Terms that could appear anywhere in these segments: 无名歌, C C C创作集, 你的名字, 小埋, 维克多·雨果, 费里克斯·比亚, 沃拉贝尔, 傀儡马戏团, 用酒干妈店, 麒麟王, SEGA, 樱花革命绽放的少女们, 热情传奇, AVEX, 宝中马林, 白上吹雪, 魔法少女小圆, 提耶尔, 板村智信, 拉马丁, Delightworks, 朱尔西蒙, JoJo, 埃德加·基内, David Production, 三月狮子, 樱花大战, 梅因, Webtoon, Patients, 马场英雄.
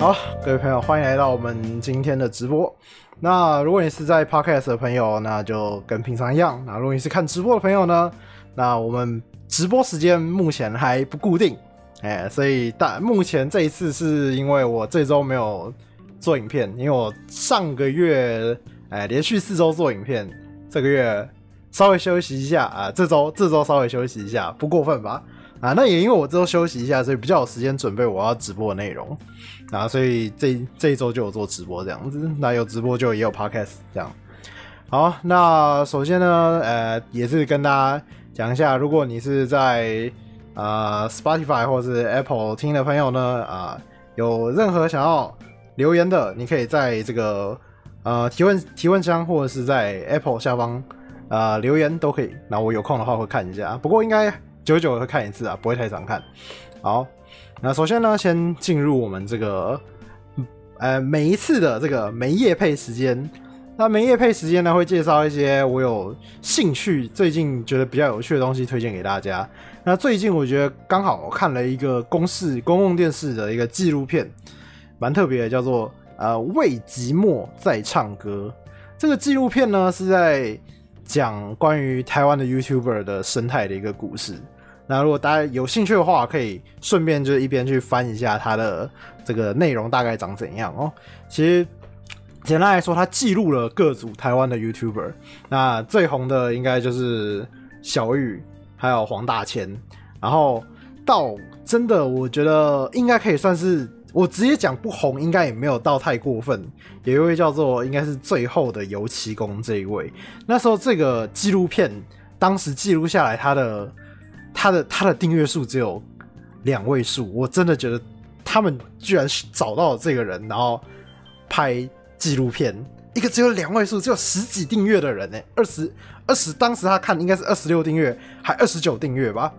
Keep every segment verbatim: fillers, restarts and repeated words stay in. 好，各位朋友，欢迎来到我们今天的直播。那如果你是在 podcast 的朋友，那就跟平常一样；那如果你是看直播的朋友呢，那我们直播时间目前还不固定，哎、欸，所以但目前这一次是因为我这周没有做影片，因为我上个月哎、欸、连续四周做影片，这个月稍微休息一下啊、呃，这周这周稍微休息一下，不过分吧？啊，那也因为我这周休息一下，所以比较有时间准备我要直播的内容啊，所以这这一周就有做直播这样子，那有直播就也有 podcast 这样。好，那首先呢，呃，也是跟大家讲一下，如果你是在呃 Spotify 或是 Apple 听的朋友呢，啊、呃，有任何想要留言的，你可以在这个呃提问提问箱或者是在 Apple 下方呃留言都可以，那我有空的话会看一下，不过应该。久久会看一次啊，不会太常看。好，那首先呢，先进入我们这个呃每一次的这个没业配时间。那没业配时间呢，会介绍一些我有兴趣、最近觉得比较有趣的东西推荐给大家。那最近我觉得刚好我看了一个公视公共电视的一个纪录片，蛮特别的，叫做呃为寂寞在唱歌。这个纪录片呢是在讲关于台湾的 YouTuber 的生态的一个故事。那如果大家有兴趣的话，可以顺便就是一边去翻一下它的这个内容大概长怎样哦。其实简单来说，它记录了各组台湾的 YouTuber。那最红的应该就是小玉，还有黄大千。然后到真的，我觉得应该可以算是我直接讲不红，应该也没有到太过分。有一位叫做应该是最后的油漆工这一位，那时候这个纪录片当时记录下来他的。他的他的订阅数只有两位数，我真的觉得他们居然找到这个人，然后拍纪录片，一个只有两位数，只有十几订阅的人呢、欸，二十二十，当时他看应该是二十六订阅，还二十九订阅吧，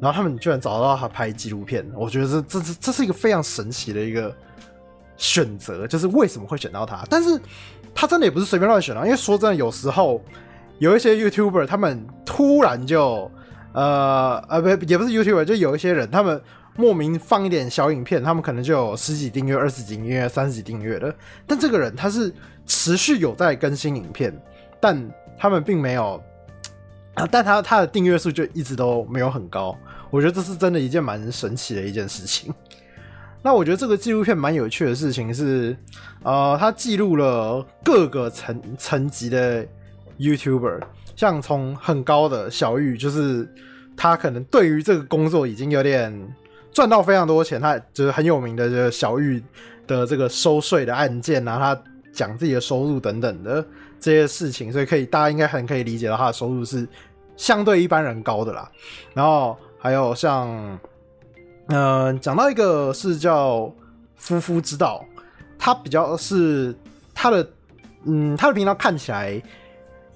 然后他们居然找到他拍纪录片，我觉得这这这这是一个非常神奇的一个选择，就是为什么会选到他？但是他真的也不是随便乱选啊，因为说真的，有时候有一些 YouTuber 他们突然就。呃呃不也不是 YouTuber， 就有一些人他们莫名放一点小影片，他们可能就有十几订阅、二十几订阅、三十几订阅的。但这个人他是持续有在更新影片，但他们并没有，啊、但他他的订阅数就一直都没有很高。我觉得这是真的一件蛮神奇的一件事情。那我觉得这个纪录片蛮有趣的事情是，呃，他记录了各个层层级的 YouTuber。像从很高的小玉，就是他可能对于这个工作已经有点赚到非常多钱，他就是很有名的就是小玉的这个收税的案件啊，他讲自己的收入等等的这些事情，所以可以大家应该很可以理解到他的收入是相对一般人高的啦。然后还有像，呃，讲到一个是叫夫夫之道，他比较是他的，嗯，他的频道看起来。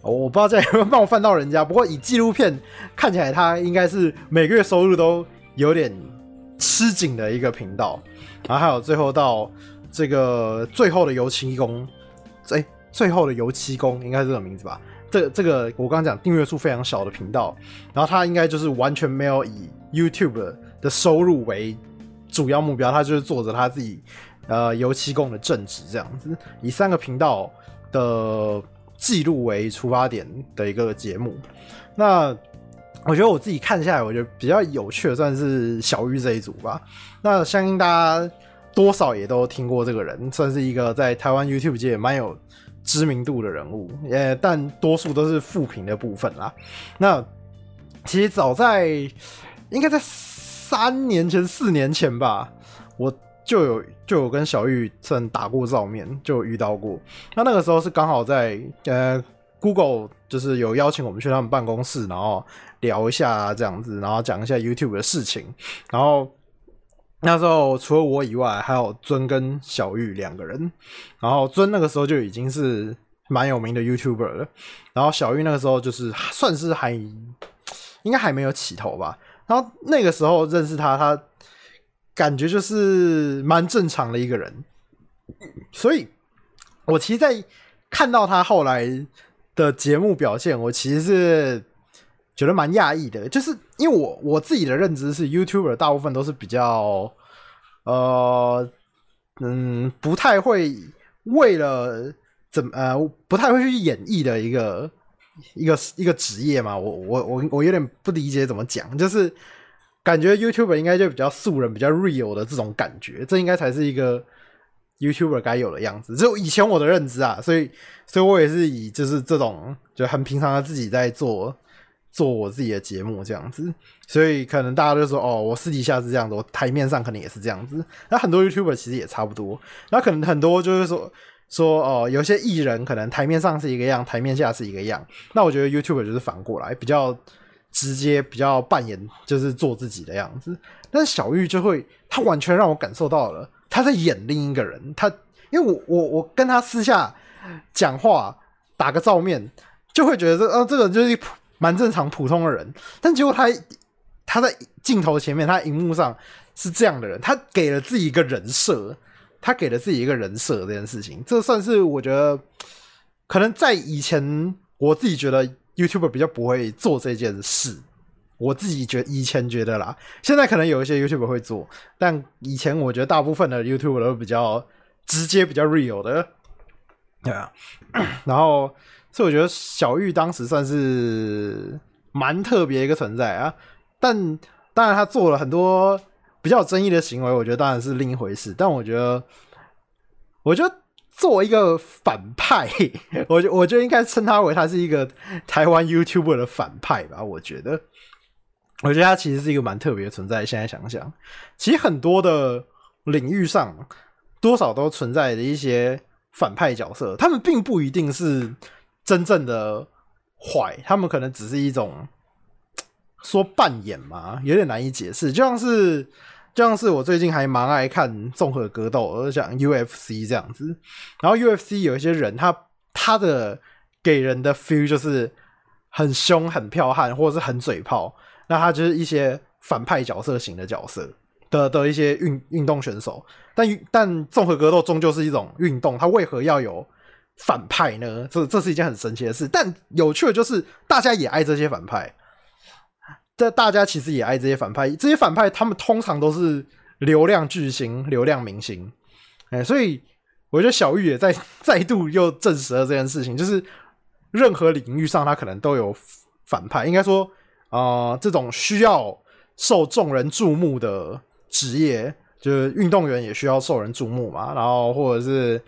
我不知道这有没有冒犯到人家，不过以纪录片看起来，他应该是每个月收入都有点吃紧的一个频道。然后还有最后到这个最后的油漆工，哎、欸，最后的油漆工应该是这个名字吧？这这个我刚刚讲订阅数非常小的频道，然后他应该就是完全没有以 YouTube 的收入为主要目标，他就是做着他自己呃油漆工的正职这样子，以三个频道的。记录为出发点的一个节目，那我觉得我自己看下来，我觉得比较有趣的算是小玉这一组吧。那相信大家多少也都听过这个人，算是一个在台湾 YouTube 界也蛮有知名度的人物，也但多数都是负评的部分啦。那其实早在应该在三年前、四年前吧，我。就有就有跟小玉曾打过照面，就有遇到过。那那个时候是刚好在呃 Google 就是有邀请我们去他们办公室，然后聊一下这样子，然后讲一下 YouTube 的事情。然后那时候除了我以外，还有尊跟小玉两个人。然后尊那个时候就已经是蛮有名的 YouTuber 了，然后小玉那个时候就是算是还应该还没有起头吧。然后那个时候认识他，他。感觉就是蛮正常的一个人，所以我其实在看到他后来的节目表现，我其实是觉得蛮讶异的，就是因为我我自己的认知是 YouTuber 大部分都是比较呃嗯不太会为了怎么呃不太会去演绎的一个一个一个职业嘛，我我我我有点不理解怎么讲，就是感觉 YouTuber 应该就比较素人比较 real 的这种感觉，这应该才是一个 YouTuber 该有的样子，就以前我的认知啊，所以所以我也是以就是这种就很平常的自己在做做我自己的节目这样子，所以可能大家就说哦，我私底下是这样子，我台面上可能也是这样子，那很多 YouTuber 其实也差不多，那可能很多就是说说哦，有些艺人可能台面上是一个样，台面下是一个样，那我觉得 YouTuber 就是反过来比较直接，比较扮演就是做自己的样子，但是小玉就会他完全让我感受到了他在演另一个人，他因为我我我跟他私下讲话打个照面就会觉得哦、呃、这个就是蛮正常普通的人，但结果他他在镜头前面他荧幕上是这样的人，他给了自己一个人设，他给了自己一个人设这件事情，这算是我觉得可能在以前我自己觉得 YouTuber 比较不会做这件事，我自己觉得以前觉得啦，现在可能有一些 YouTuber 会做，但以前我觉得大部分的 YouTuber 都比较直接比较 real 的，对啊，然后所以我觉得小玉当时算是蛮特别一个存在啊，但当然他做了很多比较有争议的行为，我觉得当然是另一回事，但我觉得我觉得作为一个反派我觉得我觉得应该称他为他是一个台湾 YouTuber 的反派吧，我觉得我觉得他其实是一个蛮特别的存在，现在想想其实很多的领域上多少都存在的一些反派角色，他们并不一定是真正的坏，他们可能只是一种说扮演嘛，有点难以解释，就像是就像是我最近还蛮爱看综合格斗，像 U F C 这样子，然后 U F C 有一些人他他的给人的 feel 就是很凶很彪悍或者是很嘴炮，那他就是一些反派角色型的角色的的一些运运动选手，但但综合格斗终究是一种运动，他为何要有反派呢？这这是一件很神奇的事，但有趣的就是大家也爱这些反派，这大家其实也爱这些反派，这些反派他们通常都是流量巨星、流量明星，哎，所以我觉得小玉也在再度又证实了这件事情，就是任何领域上他可能都有反派，应该说啊、呃，这种需要受众人注目的职业，就是运动员也需要受人注目嘛，然后或者是。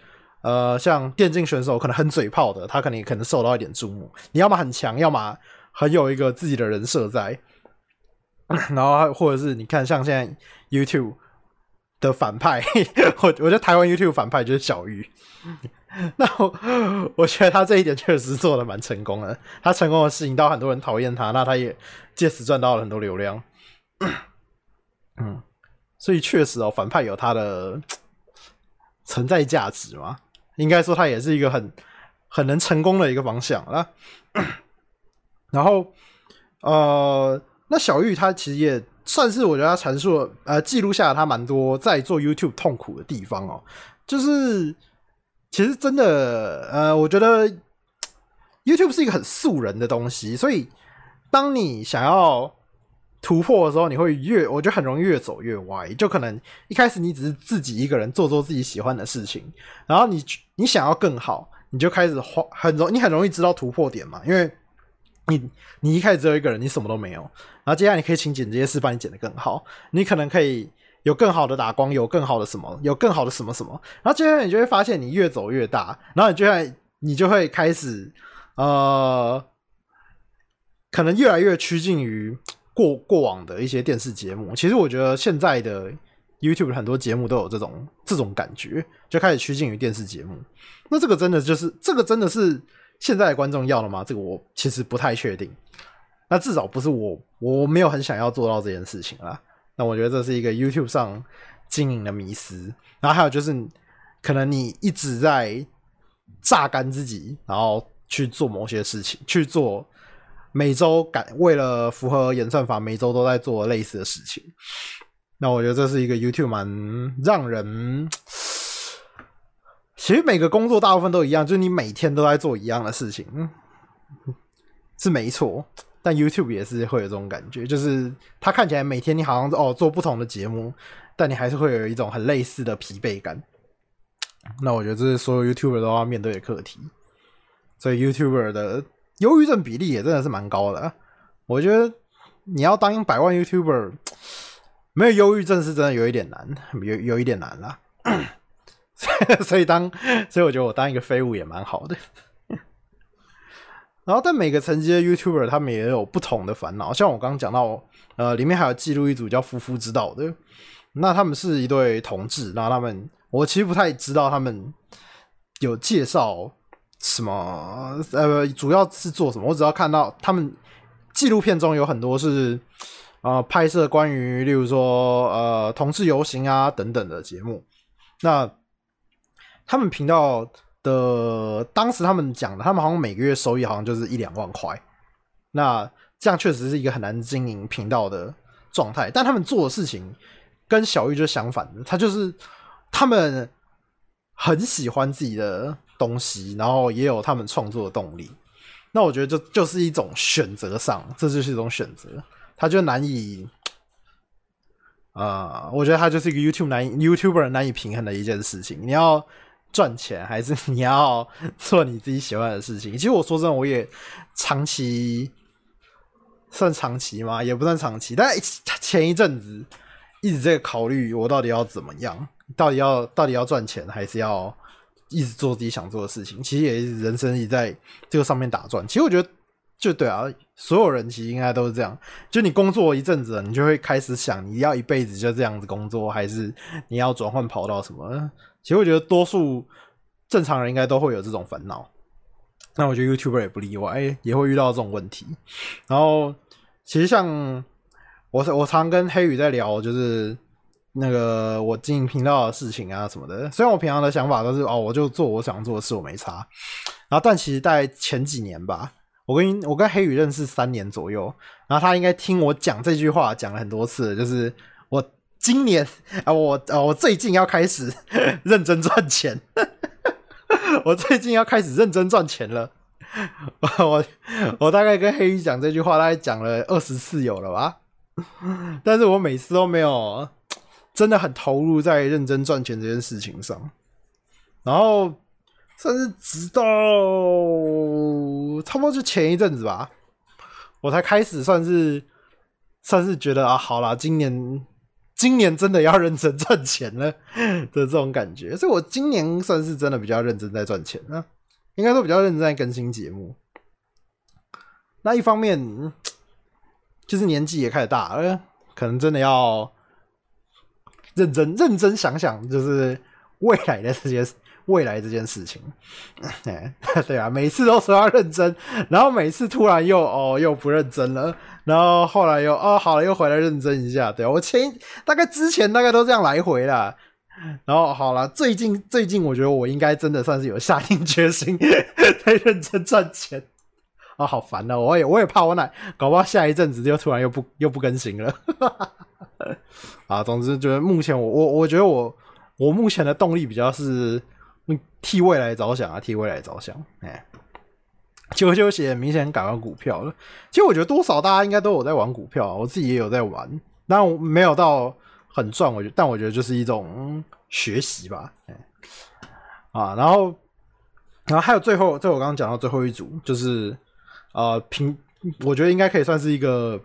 呃，像电竞选手可能很嘴炮的，他可能也可能受到一点注目。你要么很强，要么很有一个自己的人设在。然后或者是你看，像现在 YouTube 的反派，我我觉得台湾 YouTube 反派就是小玉。那我我觉得他这一点确实做的蛮成功的，他成功的吸引到很多人讨厌他，那他也借此赚到了很多流量。嗯，所以确实哦，反派有他的存在价值嘛。应该说，它也是一个很很能成功的一个方向啦。然后，呃，那小玉他其实也算是我觉得他阐述了呃记录下了他蛮多在做 YouTube 痛苦的地方哦。就是其实真的呃，我觉得 YouTube 是一个很素人的东西，所以当你想要突破的时候，你会越我觉得很容易越走越歪，就可能一开始你只是自己一个人做做自己喜欢的事情，然后你你想要更好，你就开始花很容你很容易知道突破点嘛，因为你你一开始只有一个人，你什么都没有，然后接下来你可以请剪接师把你剪得更好，你可能可以有更好的打光，有更好的什么，有更好的什么什么，然后接下来你就会发现你越走越大，然后你就会你就会开始呃，可能越来越趋近于。过过往的一些电视节目，其实我觉得现在的 YouTube 很多节目都有这种这种感觉，就开始趋近于电视节目。那这个真的就是这个真的是现在的观众要了吗？这个我其实不太确定。那至少不是我我没有很想要做到这件事情啦。那我觉得这是一个 YouTube 上经营的迷思。然后还有就是，可能你一直在榨干自己，然后去做某些事情，去做。每周为了符合演算法，每周都在做类似的事情。那我觉得这是一个 YouTube 蛮让人，其实每个工作大部分都一样，就是你每天都在做一样的事情，是没错。但 YouTube 也是会有这种感觉，就是它看起来每天你好像哦做不同的节目，但你还是会有一种很类似的疲惫感。那我觉得这是所有 YouTuber 都要面对的课题，所以 YouTuber 的忧郁症比例也真的是蛮高的、啊、我觉得你要当百万 YouTuber 没有忧郁症是真的有一点难， 有, 有一点难啦所以当所以我觉得我当一个废物也蛮好的然后但每个层级的 YouTuber 他们也有不同的烦恼，像我刚刚讲到呃，里面还有记录一组叫夫妇之道的，那他们是一对同志，然后他们我其实不太知道他们有介绍什么呃，主要是做什么，我只要看到他们纪录片中有很多是呃拍摄关于例如说呃同志游行啊等等的节目，那他们频道的当时他们讲的他们好像每个月收益好像就是一两万块，那这样确实是一个很难经营频道的状态，但他们做的事情跟小玉就相反的，他就是他们很喜欢自己的东西，然后也有他们创作的动力，那我觉得就就是一种选择上，这就是一种选择，他就难以呃，我觉得他就是一个 YouTube 难以 YouTuber 难以平衡的一件事情，你要赚钱还是你要做你自己喜欢的事情。其实我说真的，我也长期算长期吗？也不算长期，但前一阵子一直在考虑我到底要怎么样，到底要到底要赚钱还是要一直做自己想做的事情，其实也人生也在这个上面打转。其实我觉得就对啊，所有人其实应该都是这样，就你工作一阵子你就会开始想你要一辈子就这样子工作，还是你要转换跑道什么，其实我觉得多数正常人应该都会有这种烦恼，那我觉得 YouTuber 也不例外，也会遇到这种问题。然后其实像我我常跟黑羽在聊就是那个我经营频道的事情啊什么的，虽然我平常的想法都是哦我就做我想做的事我没差，然后但其实在前几年吧，我跟我跟黑羽认识三年左右，然后他应该听我讲这句话讲了很多次，就是我今年啊我啊我最近要开始认真赚钱我最近要开始认真赚钱了我我大概跟黑羽讲这句话大概讲了二十次有了吧，但是我每次都没有真的很投入在认真赚钱这件事情上，然后甚至直到差不多就前一阵子吧，我才开始算是算是觉得啊，好啦，今年今年真的要认真赚钱了的这种感觉，所以我今年算是真的比较认真在赚钱了，应该说比较认真在更新节目。那一方面就是年纪也开始大了，可能真的要认真认真想想就是未来的这些未来这件事情对啊，每次都说要认真，然后每次突然又哦又不认真了，然后后来又哦好了又回来认真一下，对啊，我前大概之前大概都这样来回啦，然后好啦，最近最近我觉得我应该真的算是有下定决心在认真赚钱啊、哦，好烦啊、哦！我也我也怕我哪搞不好下一阵子就突然又不又不更新了啊，总之就是目前我我我觉得我我目前的动力比较是替未来着想啊，替未来着想。哎，九九姐明显改玩股票了。其实我觉得多少大家应该都有在玩股票、啊，我自己也有在玩，但我没有到很赚，我觉得，但我觉得就是一种学习吧。哎，啊，然后然后还有最后，这我刚刚讲到最后一组就是呃平，我觉得应该可以算是一个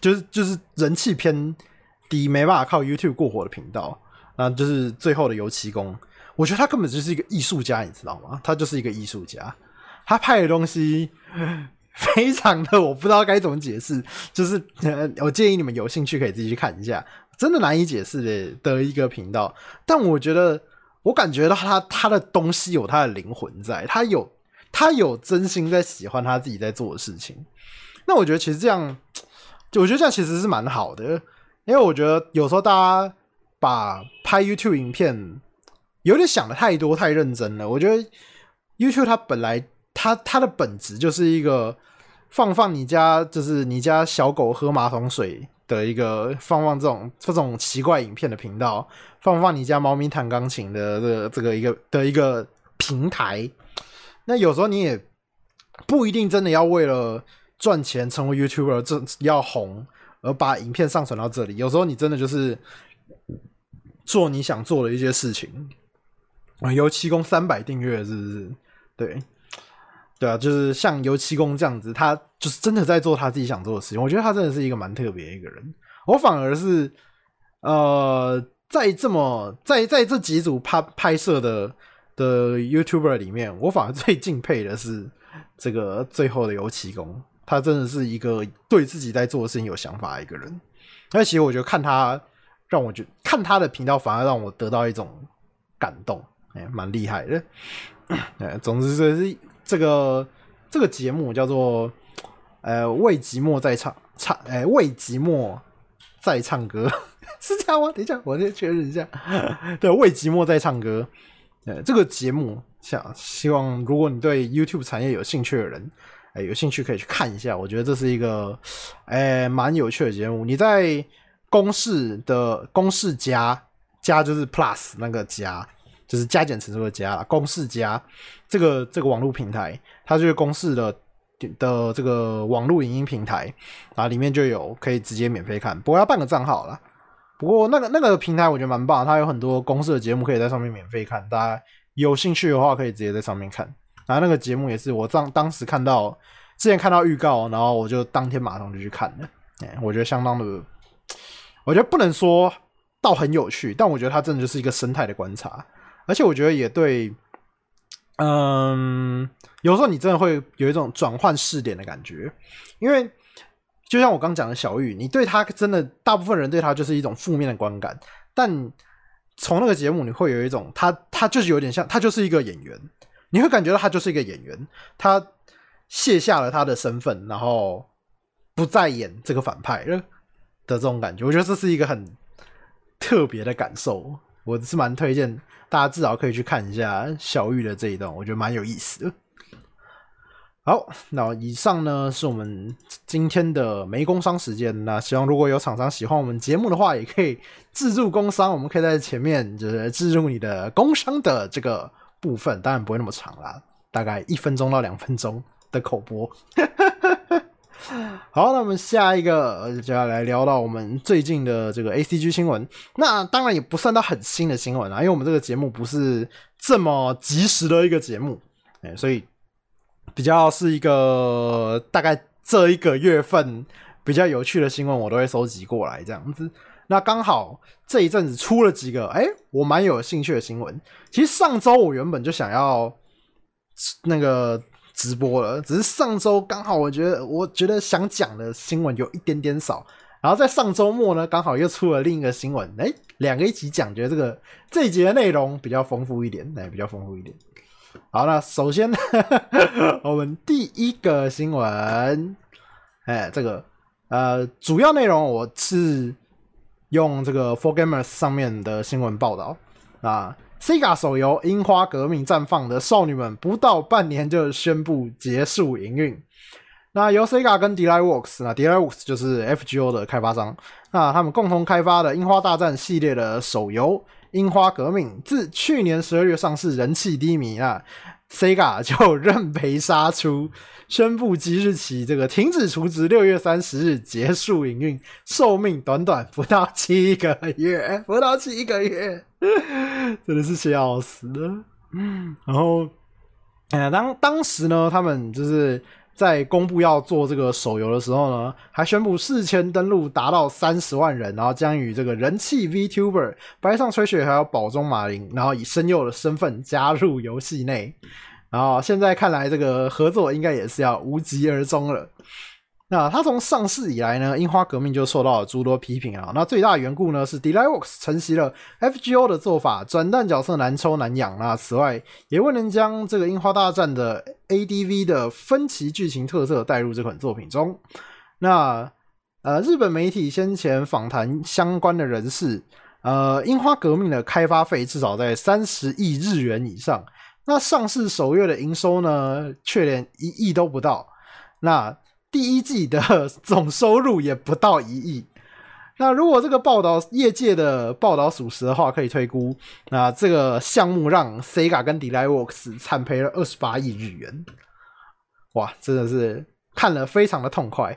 就是就是人气偏低，没办法靠 YouTube 过火的频道，那就是最后的油漆工。我觉得他根本就是一个艺术家，你知道吗？他就是一个艺术家，他拍的东西非常的，我不知道该怎么解释，就是、呃、我建议你们有兴趣可以自己去看一下，真的难以解释 的, 的一个频道。但我觉得我感觉到他他的东西有他的灵魂在，他有他有真心在喜欢他自己在做的事情。那我觉得其实这样，我觉得这样其实是蛮好的，因为我觉得有时候大家把拍 YouTube 影片有点想的太多太认真了。我觉得 YouTube 它本来它它的本质就是一个放放你家就是你家小狗喝马桶水的一个放放这种这种奇怪影片的频道，放放你家猫咪弹钢琴的这个这个一个的一个平台。那有时候你也不一定真的要为了赚钱成为 YouTuber 要红而把影片上传到这里，有时候你真的就是做你想做的一些事情，啊，油漆工三百订阅是不是？对，对啊，就是像油漆工这样子，他就是真的在做他自己想做的事情。我觉得他真的是一个蛮特别的一个人。我反而是呃，在这么在在这几组拍拍摄的的 YouTuber 里面，我反而最敬佩的是这个最后的油漆工。他真的是一个对自己在做的事情有想法的一个人。而且我觉得看他让我觉得看他的频道反而让我得到一种感动，哎，蛮厉害的。哎，总之这是这个这个节目叫做呃为寂寞在唱唱，哎，为寂寞在唱歌是这样吗？等一下，我先确认一下。对，为寂寞在唱歌。呃，这个节目想希望如果你对 YouTube 产业有兴趣的人。欸、有兴趣可以去看一下，我觉得这是一个欸蛮有趣的节目。你在公式的公式加加就是 plus 那个加，就是加减乘除的加啦，公式加这个这个网络平台，它就是公式的的这个网络影音平台，然后里面就有可以直接免费看，不过要办个账号啦。不过那个那个平台我觉得蛮棒，它有很多公式的节目可以在上面免费看，大家有兴趣的话可以直接在上面看。然后那个节目也是我当当时看到之前看到预告，然后我就当天马上就去看了。欸、我觉得相当的，我觉得不能说到很有趣，但我觉得它真的就是一个生态的观察，而且我觉得也对，嗯，有时候你真的会有一种转换视点的感觉，因为就像我刚讲的小玉，你对他真的大部分人对他就是一种负面的观感，但从那个节目你会有一种他他就是有点像他就是一个演员。你会感觉到他就是一个演员，他卸下了他的身份，然后不再演这个反派了的这种感觉。我觉得这是一个很特别的感受，我是蛮推荐大家至少可以去看一下小玉的这一段，我觉得蛮有意思的。好，那以上呢是我们今天的没工商时间，那希望如果有厂商喜欢我们节目的话，也可以自助工商，我们可以在前面就是自助你的工商的这个部分，当然不会那么长啦，大概一分钟到两分钟的口播。好，那我们下一个就要来聊到我们最近的这个 A C G 新闻。那当然也不算到很新的新闻啦，因为我们这个节目不是这么及时的一个节目，欸、所以比较是一个大概这一个月份比较有趣的新闻，我都会收集过来这样子。那刚好这一阵子出了几个哎、欸，我蛮有兴趣的新闻。其实上周我原本就想要那个直播了，只是上周刚好我觉得我觉得想讲的新闻有一点点少。然后在上周末呢，刚好又出了另一个新闻，哎、欸，两个一起讲，觉得这个这一集的内容比较丰富一点，哎、欸，比较丰富一点。好，那首先我们第一个新闻，哎、欸，这个呃主要内容我是。用这个 four gamers 上面的新闻报道啊 ，SEGA 手游《樱花革命绽放的少女们》不到半年就宣布结束营运。那由 SEGA 跟 Delightworks， 那 Delightworks 就是 F G O 的开发商，那他们共同开发的《樱花大战》系列的手游《樱花革命》，自去年十二月上市，人气低迷啊。SEGA 就认赔杀出，宣布即日起这个停止除值，六月三十日结束营运，寿命短短不到七个月，不到七个月，真的是笑死了。然后，呃、当当时呢，他们就是在公布要做这个手游的时候呢，还宣布事前登录达到三十万人，然后将与这个人气 VTuber 白上吹雪还有宝中马林，然后以声优的身份加入游戏内。然后现在看来这个合作应该也是要无疾而终了。那它从上市以来呢，樱花革命就受到了诸多批评啊。那最大的缘故呢是 Delightworks 承袭了 F G O 的做法，转蛋角色难抽难养。那此外也未能将这个樱花大战的 A D V 的分歧剧情特色带入这款作品中。那呃，日本媒体先前访谈相关的人士，呃，樱花革命的开发费至少在三十亿日元以上。那上市首月的营收呢，却连一亿都不到。那第一季的总收入也不到一亿。那如果这个报道业界的报道属实的话，可以推估，那这个项目让 SEGA 跟 Delightworks 惨赔了二十八亿日元。哇，真的是看了非常的痛快。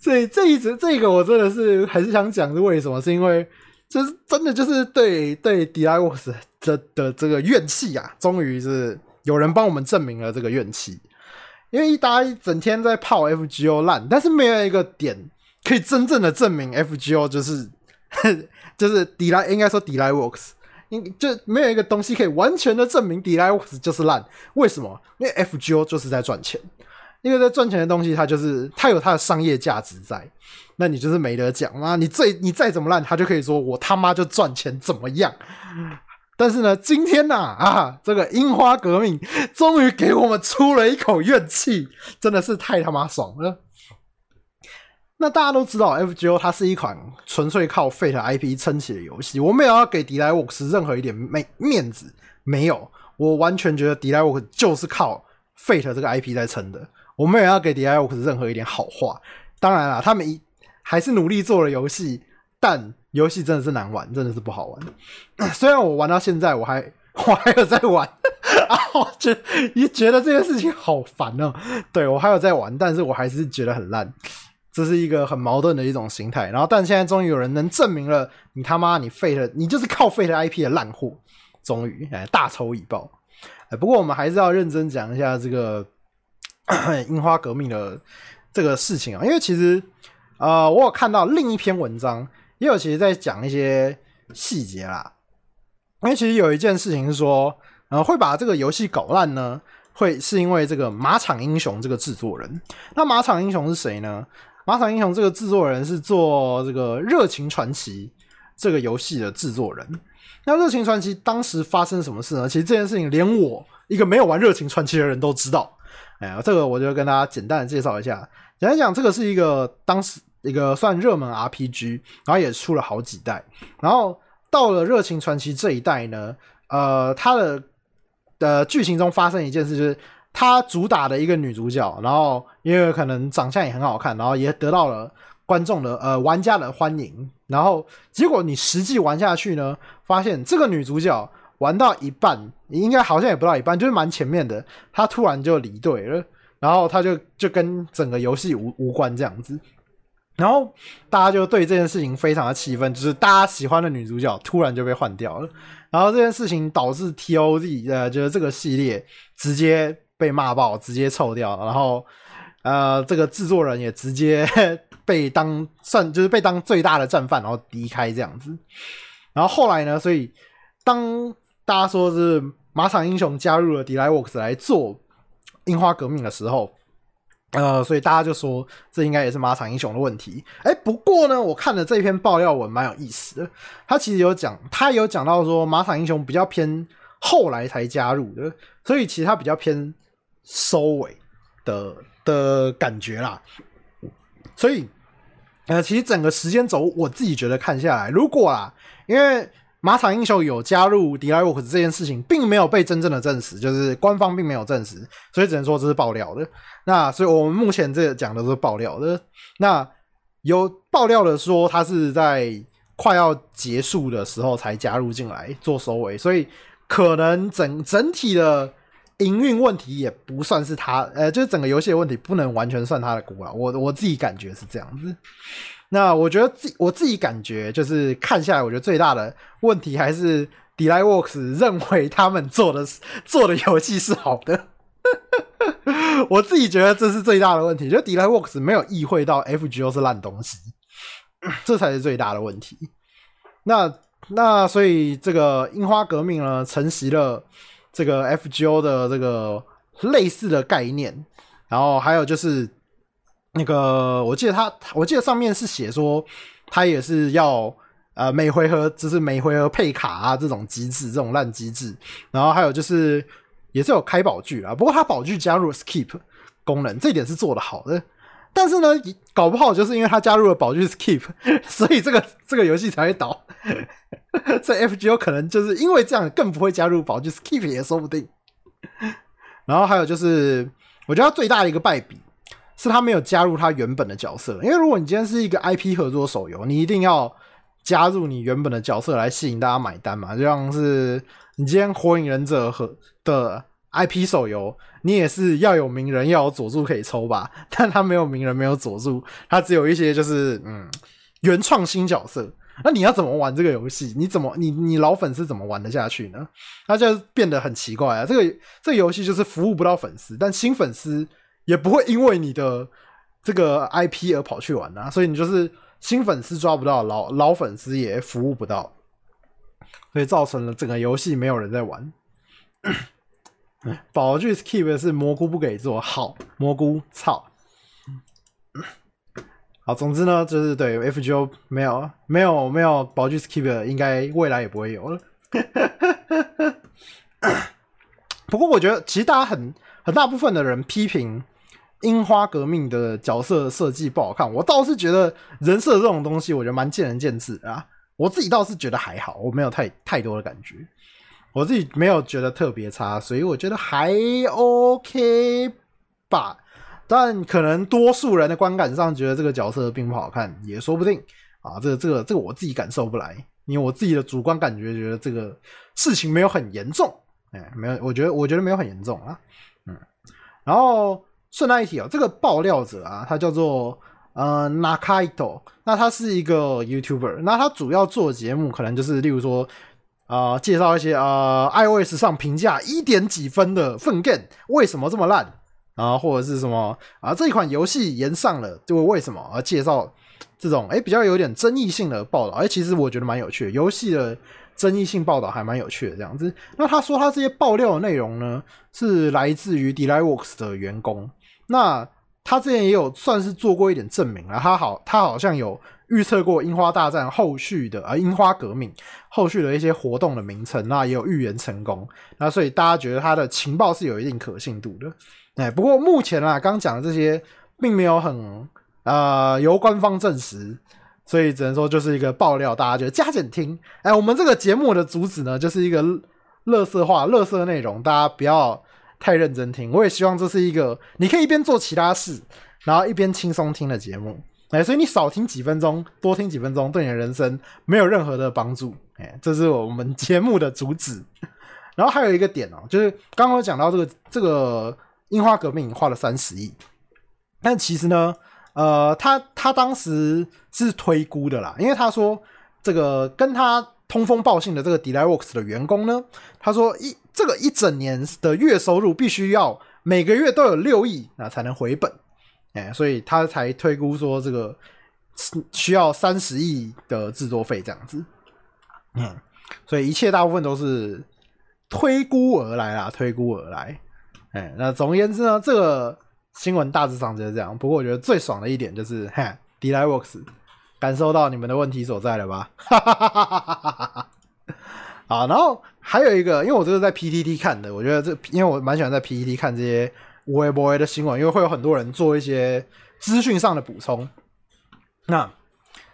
这这一直这个我真的是很想讲是为什么？是因为就是真的就是对对 Delightworks 的, 的这个怨气啊，终于是有人帮我们证明了这个怨气。因为大家整天在泡 F G O 烂，但是没有一个点可以真正的证明 F G O 就是就是 Delight 应该说 Delightworks 就没有一个东西可以完全的证明 Delightworks 就是烂。为什么？因为 F G O 就是在赚钱，因为在赚钱的东西它就是它有它的商业价值在，那你就是没得讲嘛，你最你再怎么烂，他就可以说我他妈就赚钱怎么样。但是呢，今天啊啊，这个樱花革命终于给我们出了一口怨气，真的是太他妈爽了。那大家都知道 F G O 它是一款纯粹靠 Fate I P 撑起的游戏，我没有要给 Delightworks 任何一点面子，没有，我完全觉得 Delightworks 就是靠 Fate 这个 I P 在撑的，我没有要给 Delightworks 任何一点好话。当然啦，他们一还是努力做了游戏，但游戏真的是难玩，真的是不好玩。虽然我玩到现在我还我还有在玩啊，我觉得也觉得这件事情好烦哦、喔。对，我还有在玩，但是我还是觉得很烂，这是一个很矛盾的一种心态。然后但现在终于有人能证明了，你他妈你废了，你就是靠废了 I P 的烂货，终于哎大仇已报。不过我们还是要认真讲一下这个樱花革命的这个事情啊、喔，因为其实呃，我有看到另一篇文章，也有其实在讲一些细节啦。因为其实有一件事情是说，呃，会把这个游戏搞烂呢，会是因为这个马场英雄这个制作人。那马场英雄是谁呢？马场英雄这个制作人是做这个《热情传奇》这个游戏的制作人。那《热情传奇》当时发生什么事呢？其实这件事情连我一个没有玩《热情传奇》的人都知道。哎呀，这个我就跟大家简单的介绍一下。简单讲，这个是一个当时一个算热门 R P G， 然后也出了好几代，然后到了热情传奇这一代呢，呃，它的呃剧情中发生一件事，就是它主打的一个女主角，然后因为可能长相也很好看，然后也得到了观众的呃玩家的欢迎，然后结果你实际玩下去呢，发现这个女主角玩到一半，应该好像也不到一半，就是蛮前面的，她突然就离队了，然后她就就跟整个游戏无无关这样子。然后大家就对这件事情非常的气愤，就是大家喜欢的女主角突然就被换掉了，然后这件事情导致 T O Z 呃，就是这个系列直接被骂爆，直接臭掉，然后呃，这个制作人也直接被当算就是被当最大的战犯，然后离开这样子。然后后来呢，所以当大家说是马场英雄加入了 Delightworks 来做樱花革命的时候。呃，所以大家就说这应该也是马场英雄的问题。哎、欸，不过呢，我看了这篇爆料文蛮有意思的。他其实有讲，他有讲到说马场英雄比较偏后来才加入的，所以其实他比较偏收尾的的感觉啦。所以，呃，其实整个时间轴我自己觉得看下来，如果啦，因为马场英雄有加入 Delightworks 这件事情并没有被真正的证实，就是官方并没有证实，所以只能说这是爆料的。那所以我们目前这讲的都是爆料的。那有爆料的说他是在快要结束的时候才加入进来做收尾，所以可能 整, 整体的营运问题也不算是他呃，就是整个游戏的问题不能完全算他的锅啦，我我自己感觉是这样子。那我觉得自己我自己感觉就是看下来，我觉得最大的问题还是 Delightworks 认为他们做的做的游戏是好的，我自己觉得这是最大的问题，就 Delightworks 没有意会到 F G O 是烂东西，这才是最大的问题。那那所以这个樱花革命呢，承袭了这个 F G O 的这个类似的概念，然后还有就是。那个我记得他我记得上面是写说他也是要呃每回合就是每回合配卡啊，这种机制，这种烂机制，然后还有就是也是有开宝具啦，不过他宝具加入了 skip 功能，这一点是做得好的，但是呢搞不好就是因为他加入了宝具 skip， 所以这个这个游戏才会倒所以 F G O 可能就是因为这样更不会加入宝具 skip 也说不定。然后还有就是我觉得他最大的一个败笔是他没有加入他原本的角色，因为如果你今天是一个 I P 合作手游，你一定要加入你原本的角色来吸引大家买单嘛，就像是你今天火影忍者和的 I P 手游，你也是要有鸣人要有佐助可以抽吧，但他没有鸣人没有佐助，他只有一些就是嗯原创新角色，那你要怎么玩这个游戏？你怎么你你老粉丝怎么玩得下去呢？他就变得很奇怪啊！这个这个游戏就是服务不到粉丝，但新粉丝也不会因为你的这个 I P 而跑去玩啊，所以你就是新粉丝抓不到，老老粉丝也服务不到，所以造成了整个游戏没有人在玩。宝具 skip 是蘑菇不给做好，蘑菇操。好，总之呢，就是对 F G O 没有没有没有宝具 skip， 应该未来也不会有了。不过我觉得，其实大家很很大部分的人批评樱花革命的角色设计不好看，我倒是觉得人设这种东西，我觉得蛮见仁见智的啊。我自己倒是觉得还好，我没有太太多的感觉。我自己没有觉得特别差，所以我觉得还 OK 吧。但可能多数人的观感上觉得这个角色并不好看，也说不定啊。这个、这个、这个我自己感受不来，因为我自己的主观感觉觉得这个事情没有很严重。哎，没有，我觉得我觉得没有很严重啊。嗯，然后顺带一提哦，这个爆料者啊，他叫做呃 Nakaito， 那他是一个 YouTuber， 那他主要做节目可能就是例如说。呃、介绍一些呃 iOS 上评价一点几分的粪 game 为什么这么烂啊，或者是什么啊这一款游戏延上了就为什么啊，介绍这种哎比较有点争议性的报道，哎其实我觉得蛮有趣的，游戏的争议性报道还蛮有趣的这样子。那他说他这些爆料的内容呢是来自于 Delightworks 的员工，那他之前也有算是做过一点证明了，他好他好像有预测过樱花大战后续的啊，樱花革命后续的一些活动的名称，那也有预言成功，那所以大家觉得他的情报是有一定可信度的。哎，不过目前啊，刚讲的这些并没有很呃由官方证实，所以只能说就是一个爆料，大家觉得加减听。哎，我们这个节目的主旨呢，就是一个垃圾话、垃圾内容，大家不要太认真听。我也希望这是一个你可以一边做其他事，然后一边轻松听的节目。哎，所以你少听几分钟，多听几分钟，对你的人生没有任何的帮助。哎，这是我们节目的主旨。然后还有一个点哦，就是刚刚我讲到这个这个樱花革命花了三十亿，但其实呢，呃，他他当时是推估的啦，因为他说这个跟他通风报信的这个 Delightworks 的员工呢，他说一这个一整年的月收入必须要每个月都有六亿，那才能回本。欸、所以他才推估说这个需要三十亿的制作费这样子、嗯，所以一切大部分都是推估而来啦，推估而来。欸、那总而言之呢，这个新闻大致上就是这样。不过我觉得最爽的一点就是，哈 ，Delightworks 感受到你们的问题所在了吧？好，然后还有一个，因为我这个在 P T T 看的，我觉得这因为我蛮喜欢在 P T T 看这些。无微不微的新闻，因为会有很多人做一些资讯上的补充。那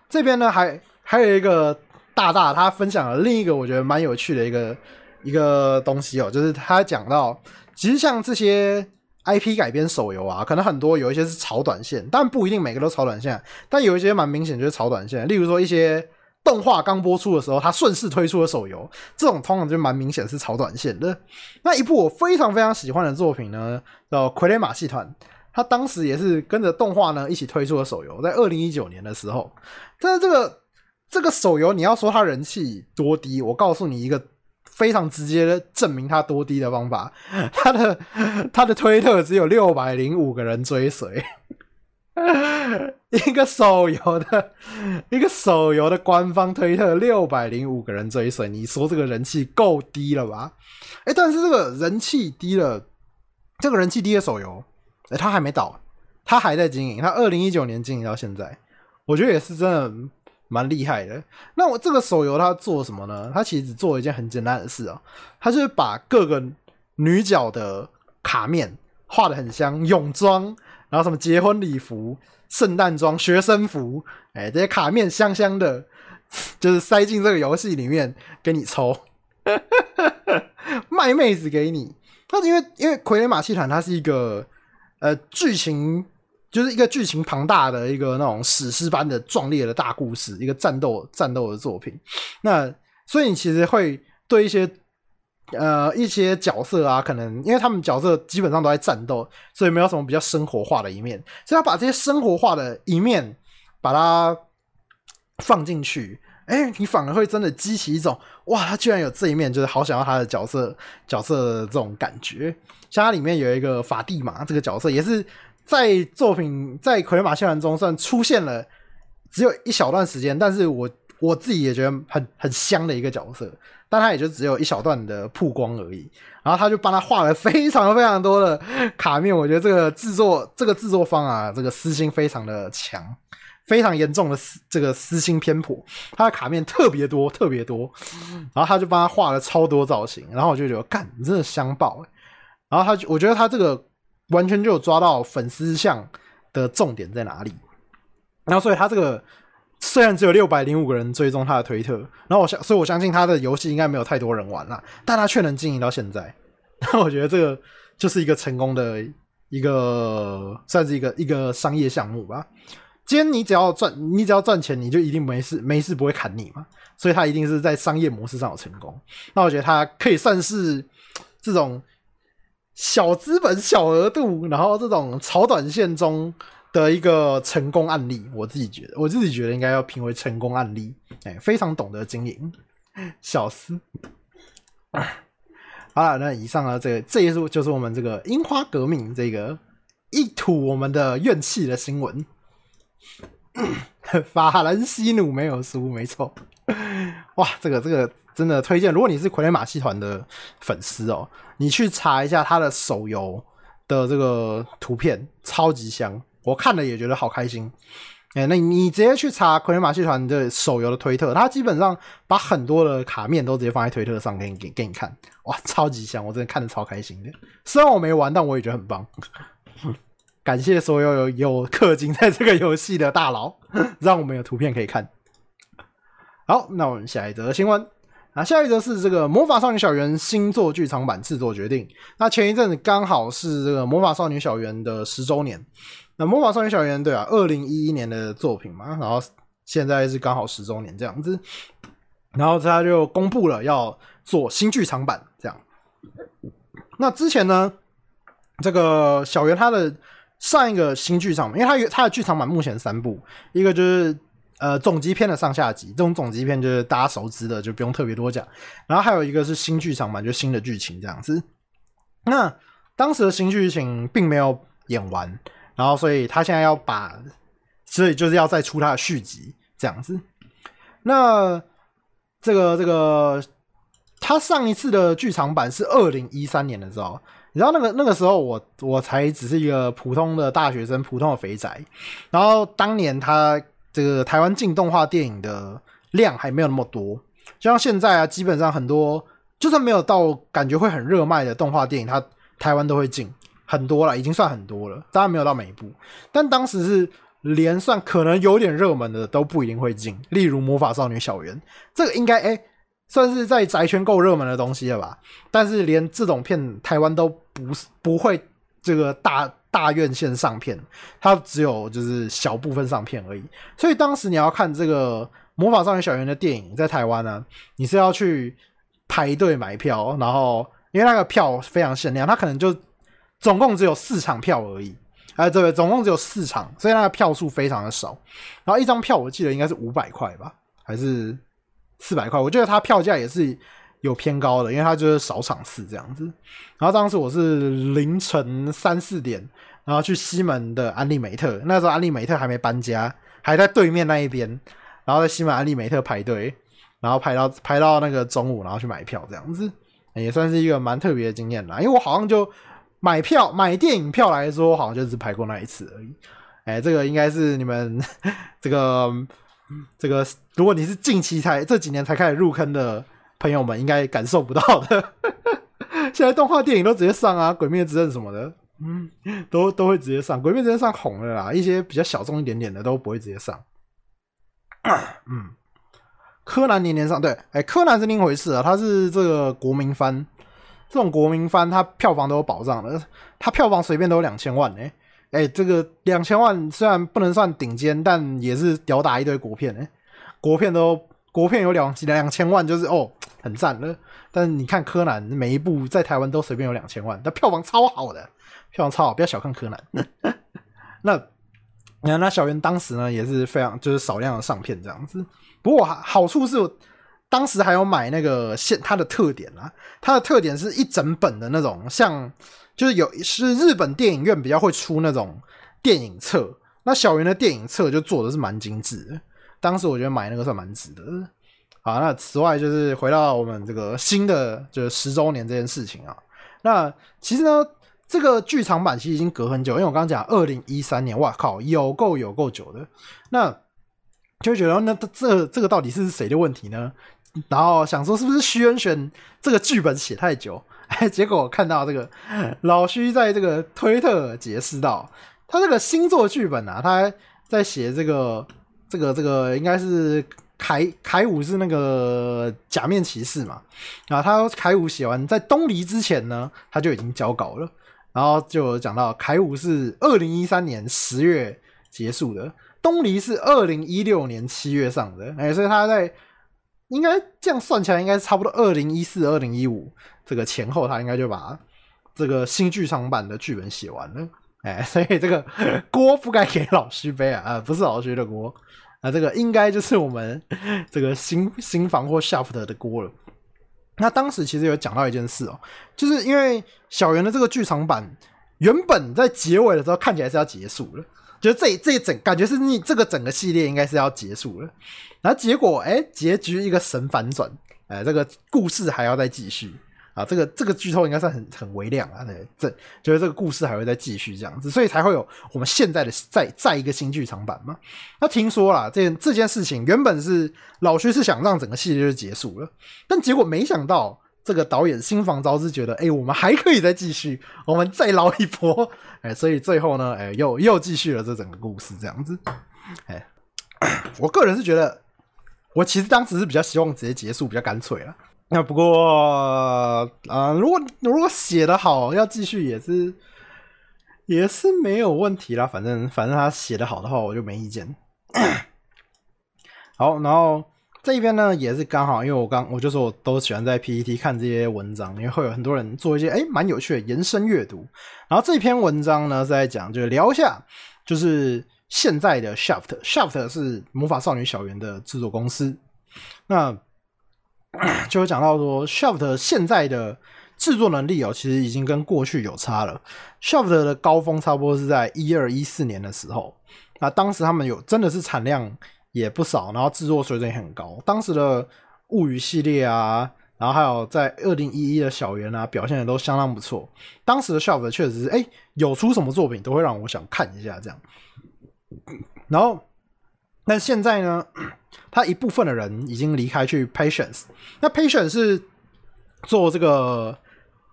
这边呢，还还有一个大大他分享了另一个我觉得蛮有趣的一个一个东西哦，就是他讲到，其实像这些 I P 改编手游啊，可能很多有一些是炒短线，但不一定每个都炒短线，但有一些蛮明显就是炒短线，例如说一些动画刚播出的时候，它顺势推出的手游，这种通常就蛮明显是炒短线的。那一部我非常非常喜欢的作品呢，叫《傀儡马戏团》，它当时也是跟着动画呢一起推出的手游，在二零一九年的时候。但是这个这个手游，你要说它人气多低，我告诉你一个非常直接的证明它多低的方法，它的它的推特只有六百零五个人追随。一个手游的一个手游的官方推特六百零五个人追随，你说这个人气够低了吧？哎，但是这个人气低了，这个人气低的手游，哎，他还没倒，他还在经营，他二零一九年经营到现在，我觉得也是真的蛮厉害的。那我这个手游他做什么呢？他其实只做一件很简单的事啊，他就是把各个女角的卡面画得很像泳装。然后什么结婚礼服、圣诞装、学生服，哎，这些卡面香香的，就是塞进这个游戏里面给你抽，卖妹子给你。但是因为因为《傀儡马戏团》它是一个呃剧情，就是一个剧情庞大的一个那种史诗般的壮烈的大故事，一个战斗战斗的作品。那所以你其实会对一些。呃，一些角色啊，可能因为他们角色基本上都在战斗，所以没有什么比较生活化的一面，所以他把这些生活化的一面把它放进去，哎、欸，你反而会真的激起一种哇，他居然有这一面，就是好想要他的角色角色的这种感觉。像他里面有一个法蒂玛这个角色，也是在作品在《傀儡马戏团》中算出现了只有一小段时间，但是我我自己也觉得很很香的一个角色，但他也就只有一小段的曝光而已。然后他就帮他画了非常非常多的卡面，我觉得这个制作这个制作方啊，这个私心非常的强。非常严重的这个私心偏颇，他的卡面特别多特别多，然后他就帮他画了超多造型，然后我就觉得干你真的香爆、欸、然后他我觉得他这个完全就有抓到粉丝向的重点在哪里，然后所以他这个虽然只有六百零五个人追踪他的推特，然后我所以我相信他的游戏应该没有太多人玩啦，但他却能经营到现在，那我觉得这个就是一个成功的一个算是一个一个商业项目吧。今天你只要赚，你只要赚钱，你就一定没事，没事不会砍你嘛。所以他一定是在商业模式上有成功。那我觉得他可以算是这种小资本、小额度，然后这种炒短线中的一个成功案例。我自己觉得，我自己觉得应该要评为成功案例。哎，非常懂得经营，小司。好了，那以上呢，这个这一组就是我们这个樱花革命这个一吐我们的怨气的新闻。法兰西努没有输，没错。哇，这个这个真的推荐，如果你是傀儡马戏团的粉丝哦，你去查一下他的手游的这个图片，超级香，我看了也觉得好开心。欸、那你直接去查傀儡马戏团的手游的推特，他基本上把很多的卡面都直接放在推特上给你 给, 给你看，哇，超级香，我真的看得超开心的。虽然我没玩，但我也觉得很棒。感谢所有有氪金在这个游戏的大佬，让我们有图片可以看。好，那我们下一则新闻啊，下一则是这个《魔法少女小圆》新作剧场版制作决定。那前一阵子刚好是这个《魔法少女小圆》的十周年。那《魔法少女小圆》对啊，二零一一年的作品嘛，然后现在是刚好十周年这样子，然后他就公布了要做新剧场版这样。那之前呢，这个小圆他的上一个新剧场版，因为 它, 它的剧场版目前三部，一个就是呃总集篇的上下集，这种总集篇就是大家熟知的，就不用特别多讲。然后还有一个是新剧场版，就新的剧情这样子。那当时的新剧情并没有演完，然后所以他现在要把，所以就是要再出他的续集这样子。那这个这个，他上一次的剧场版是二零一三年的时候。你知道那个那个时候我我才只是一个普通的大学生，普通的肥宅，然后当年他这个台湾进动画电影的量还没有那么多，就像现在啊，基本上很多就算没有到感觉会很热卖的动画电影，它台湾都会进很多了，已经算很多了，当然没有到每一部，但当时是连算可能有点热门的都不一定会进，例如魔法少女小圆，这个应该哎。欸算是在宅圈够热门的东西了吧，但是连这种片台湾都不不会这个大大院线上片，它只有就是小部分上片而已。所以当时你要看这个《魔法少女小圆》的电影，在台湾呢，你是要去排队买票，然后因为那个票非常限量，它可能就总共只有四场票而已，哎、呃，对，总共只有四场，所以那个票数非常的少。然后一张票我记得应该是五百块吧，还是？四百块，我觉得它票价也是有偏高的，因为它就是少场次这样子。然后当时我是凌晨三四点，然后去西门的安利美特，那时候安利美特还没搬家，还在对面那一边，然后在西门安利美特排队，然后排到排到那个中午，然后去买票这样子，也算是一个蛮特别的经验啦。因为我好像就买票买电影票来说，我好像就只排过那一次而已。哎、欸，这个应该是你们这个。这个如果你是近期才这几年才开始入坑的朋友们应该感受不到的现在动画电影都直接上啊，鬼灭之刃什么的、嗯、都, 都会直接上，鬼灭之刃上红了啦，一些比较小众一点点的都不会直接上嗯，柯南年年上，对、欸、柯南是另一回事啊，他是这个国民番，这种国民番他票房都有保障的，他票房随便都有两千万欸哎、欸，这个两千万虽然不能算顶尖，但也是屌打一堆国片哎、欸，国片都国片有两两千万就是哦很赞了，但是你看柯南每一部在台湾都随便有两千万，那票房超好的，票房超好，不要小看柯南。那那那小圆当时呢也是非常就是少量的上片这样子。不过好处是我当时还有买那个它的特点啦，它的特点是一整本的那种，像就是有是日本电影院比较会出那种电影册，那小圆的电影册就做的是蛮精致的，当时我觉得买那个算蛮值得的。好，那此外就是回到我们这个新的就是十周年这件事情啊，那其实呢这个剧场版其实已经隔很久，因为我刚刚讲二零一三年，哇靠，有够有够久的，那就觉得那这这个到底是谁的问题呢？然后想说是不是徐恩璇这个剧本写太久，哎，结果我看到这个老徐在这个推特解释到，他这个星座剧本啊，他在写这个这个这个应该是凯凯武是那个假面骑士嘛，然后他凯武写完在东离之前呢，他就已经交稿了，然后就讲到凯武是二零一三年十月结束的，东离是二零一六年七月上的，哎，所以他在应该这样算起来应该差不多二零一四、二零一五这个前后他应该就把这个新剧场版的剧本写完了，哎，所以这个锅不该给老徐背啊，啊不是老徐的锅啊，这个应该就是我们这个新新房或 Shaft 的锅了。那当时其实有讲到一件事哦，就是因为小圆的这个剧场版原本在结尾的时候看起来是要结束了，就这这整感觉是你这个整个系列应该是要结束了，然后结果哎结局一个神反转，哎这个故事还要再继续啊，这个这个剧透应该算很很微量啊，对，这就是这个故事还会再继续这样子，所以才会有我们现在的再再一个新剧场版嘛。那听说啦，这件这件事情原本是老徐是想让整个系列就结束了，但结果没想到。这个导演新房昭之觉得，哎，我们还可以再继续，我们再捞一波，哎，所以最后呢，哎，又又继续了这整个故事这样子，哎，我个人是觉得，我其实当时是比较希望直接结束，比较干脆了。那不过，呃，如果如果写得好，要继续也是也是没有问题啦，反正反正他写得好的话，我就没意见。好，然后。这一边呢也是刚好，因为我刚我就说我都喜欢在 P T T 看这些文章，因为会有很多人做一些哎蛮有趣的延伸阅读。然后这篇文章呢是在讲，就是聊一下就是现在的 Shaft， Shaft 是魔法少女小圆的制作公司。那就有讲到说 Shaft 现在的制作能力哦，其实已经跟过去有差了。Shaft 的高峰差不多是在一二一四年的时候，那当时他们有真的是产量。也不少，然后制作水准也很高，当时的物语系列啊，然后还有在二零一一的小圆啊，表现的都相当不错。当时的 Shaft 确实是哎有出什么作品都会让我想看一下这样。然后但现在呢，他一部分的人已经离开去 Patients， 那 Patients 是做这个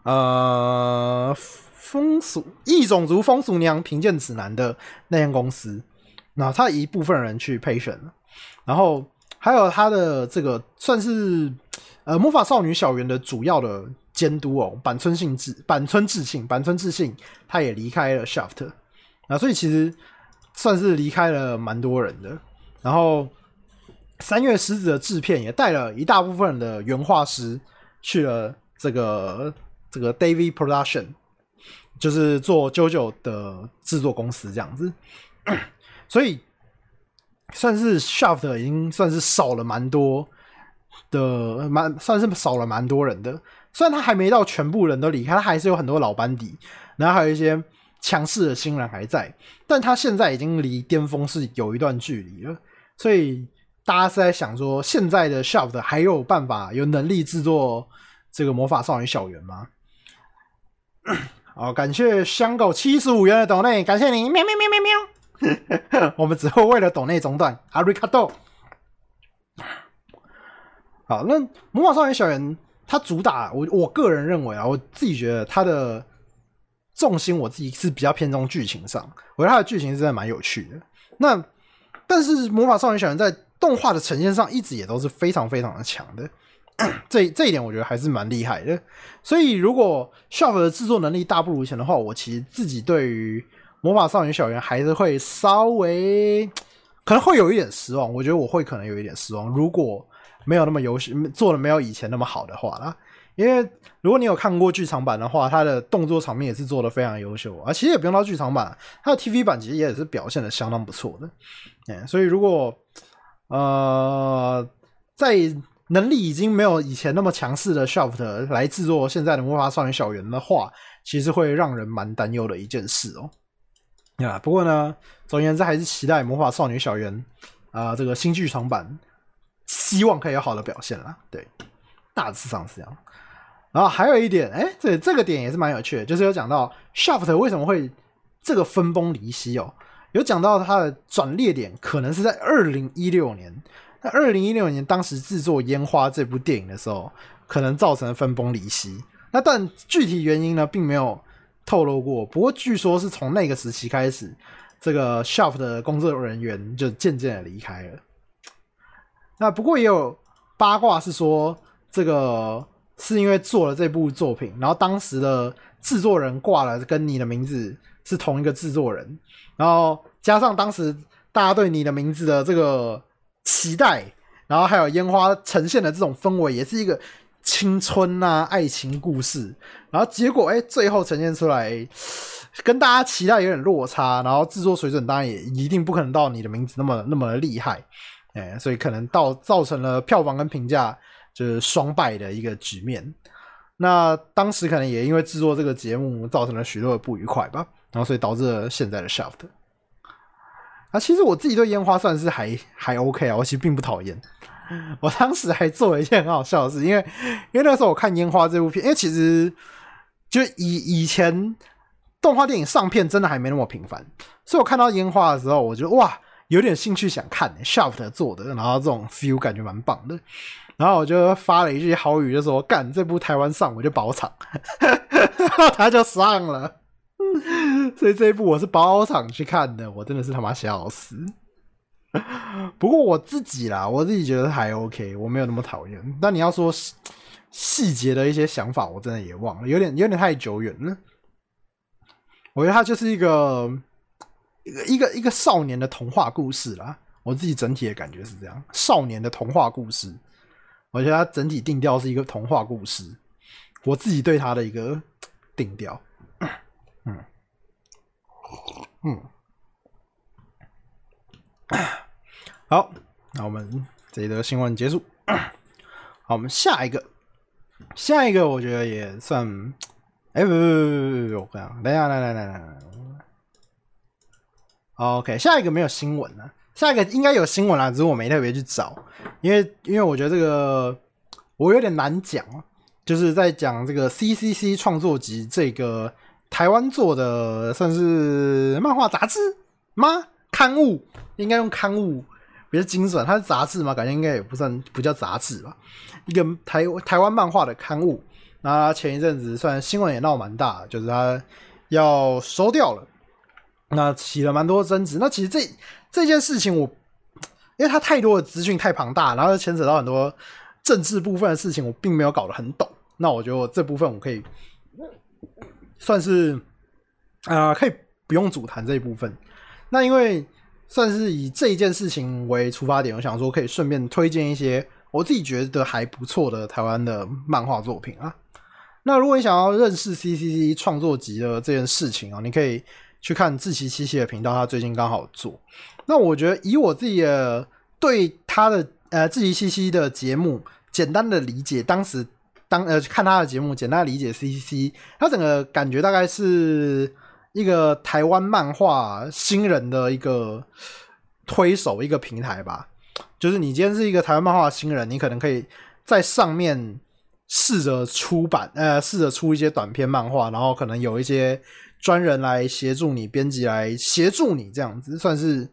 呃风俗异种族风俗娘贫贱指南的那间公司。那他一部分人去 Patient， 然后还有他的这个算是呃魔法少女小圆的主要的监督哦，板村信治、板村智信、板村智信，他也离开了 Shaft， 啊，所以其实算是离开了蛮多人的。然后三月狮子的制片也带了一大部分的原画师去了这个这个 David Production， 就是做 JoJo 的制作公司这样子。所以算是 Shaft 已经算是少了蛮多的，蛮算是少了蛮多人的。虽然他还没到全部人都离开，他还是有很多老班底，然后还有一些强势的新人还在，但他现在已经离巅峰是有一段距离了。所以大家是在想说，现在的 Shaft 还有办法、有能力制作这个魔法少女小圆吗？好，感谢香狗七十五元的抖内，感谢你，喵喵喵喵喵。我们只会为了抖内中断，阿瑞卡豆。好，那《魔法少女小圆》它主打，我我个人认为啊，我自己觉得它的重心我自己是比较偏重剧情上，我觉得它的剧情是真的蛮有趣的。那但是《魔法少女小圆》在动画的呈现上一直也都是非常非常的强的，这这一点我觉得还是蛮厉害的。所以如果 Shaft 的制作能力大不如前的话，我其实自己对于魔法少女小圆还是会稍微可能会有一点失望，我觉得我会可能有一点失望，如果没有那么优秀，做的没有以前那么好的话啦，因为如果你有看过剧场版的话，它的动作场面也是做得非常优秀啊。其实也不用到剧场版，它的 T V 版其实也是表现得相当不错的。嗯，所以如果呃在能力已经没有以前那么强势的 Shaft 来制作现在的魔法少女小圆的话，其实会让人蛮担忧的一件事哦。啊，不过呢，总而言之还是期待魔法少女小圆啊、呃、这个新剧场版，希望可以有好的表现啦。对，大致上是这样。然后还有一点，哎，这这个点也是蛮有趣的，就是有讲到 Shaft 为什么会这个分崩离析哦，有讲到它的转捩点可能是在二零一六年。那二零一六年当时制作《烟花》这部电影的时候，可能造成了分崩离析。那但具体原因呢，并没有透露过。不过据说是从那个时期开始，这个 Shaft 的工作人员就渐渐的离开了。那不过也有八卦是说，这个是因为做了这部作品，然后当时的制作人挂了跟你的名字是同一个制作人，然后加上当时大家对你的名字的这个期待，然后还有烟花呈现的这种氛围，也是一个青春啊爱情故事，然后结果哎，最后呈现出来跟大家期待有点落差，然后制作水准当然也一定不可能到你的名字那么那么厉害，哎，所以可能到造成了票房跟评价就是双败的一个局面。那当时可能也因为制作这个节目造成了许多的不愉快吧，然后所以导致了现在的 Shaft。 啊，其实我自己对烟花算是还还 OK 啊，我其实并不讨厌。我当时还做了一件很好笑的事，因为因为那时候我看烟花这部片，因为其实就以以前动画电影上片真的还没那么频繁，所以我看到烟花的时候，我觉得哇，有点兴趣想看 Shaft 做的，然后这种 feel 感觉蛮棒的。然后我就发了一句好语，就说干这部台湾上我就包场，然后他就上了，所以这一部我是包场去看的，我真的是他妈笑死。不过我自己啦，我自己觉得还 OK， 我没有那么讨厌。但你要说细节的一些想法，我真的也忘了，有点有点太久远了。我觉得它就是一个一个一个一个少年的童话故事啦，我自己整体的感觉是这样，少年的童话故事。我觉得它整体定调是一个童话故事，我自己对它的一个定调。嗯嗯，好，那我们这一则新闻结束。好，我们下一个，下一个我觉得也算，哎、欸，不不不不不，我看看，来来来来来 ，OK， 下一个没有新闻了、啊。下一个应该有新闻啦，只是我没特别去找，因为因为我觉得这个我有点难讲，就是在讲这个 C C C 创作集这个台湾做的算是漫画杂志吗？刊物应该用刊物比较精准，它是杂志嘛，感觉应该也不算不叫杂志吧，一个台台湾漫画的刊物。那前一阵子算新闻也闹蛮大，就是它要收掉了。那起了蛮多争执，那其实这这件事情我，因为它太多的资讯太庞大，然后牵扯到很多政治部分的事情，我并没有搞得很懂。那我觉得这部分我可以算是啊、呃，可以不用主谈这一部分。那因为算是以这一件事情为出发点，我想说可以顺便推荐一些我自己觉得还不错的台湾的漫画作品啊。那如果你想要认识 C C C 创作集的这件事情啊，你可以去看志祺七七的频道，他最近刚好做。那我觉得以我自己的对他的呃志祺七七的节目简单的理解，当时当呃看他的节目简单的理解 C C C， 他整个感觉大概是一个台湾漫画新人的一个推手一个平台吧。就是你今天是一个台湾漫画新人，你可能可以在上面试着出版呃试着出一些短篇漫画，然后可能有一些专人来协助你，编辑来协助你，这样子算是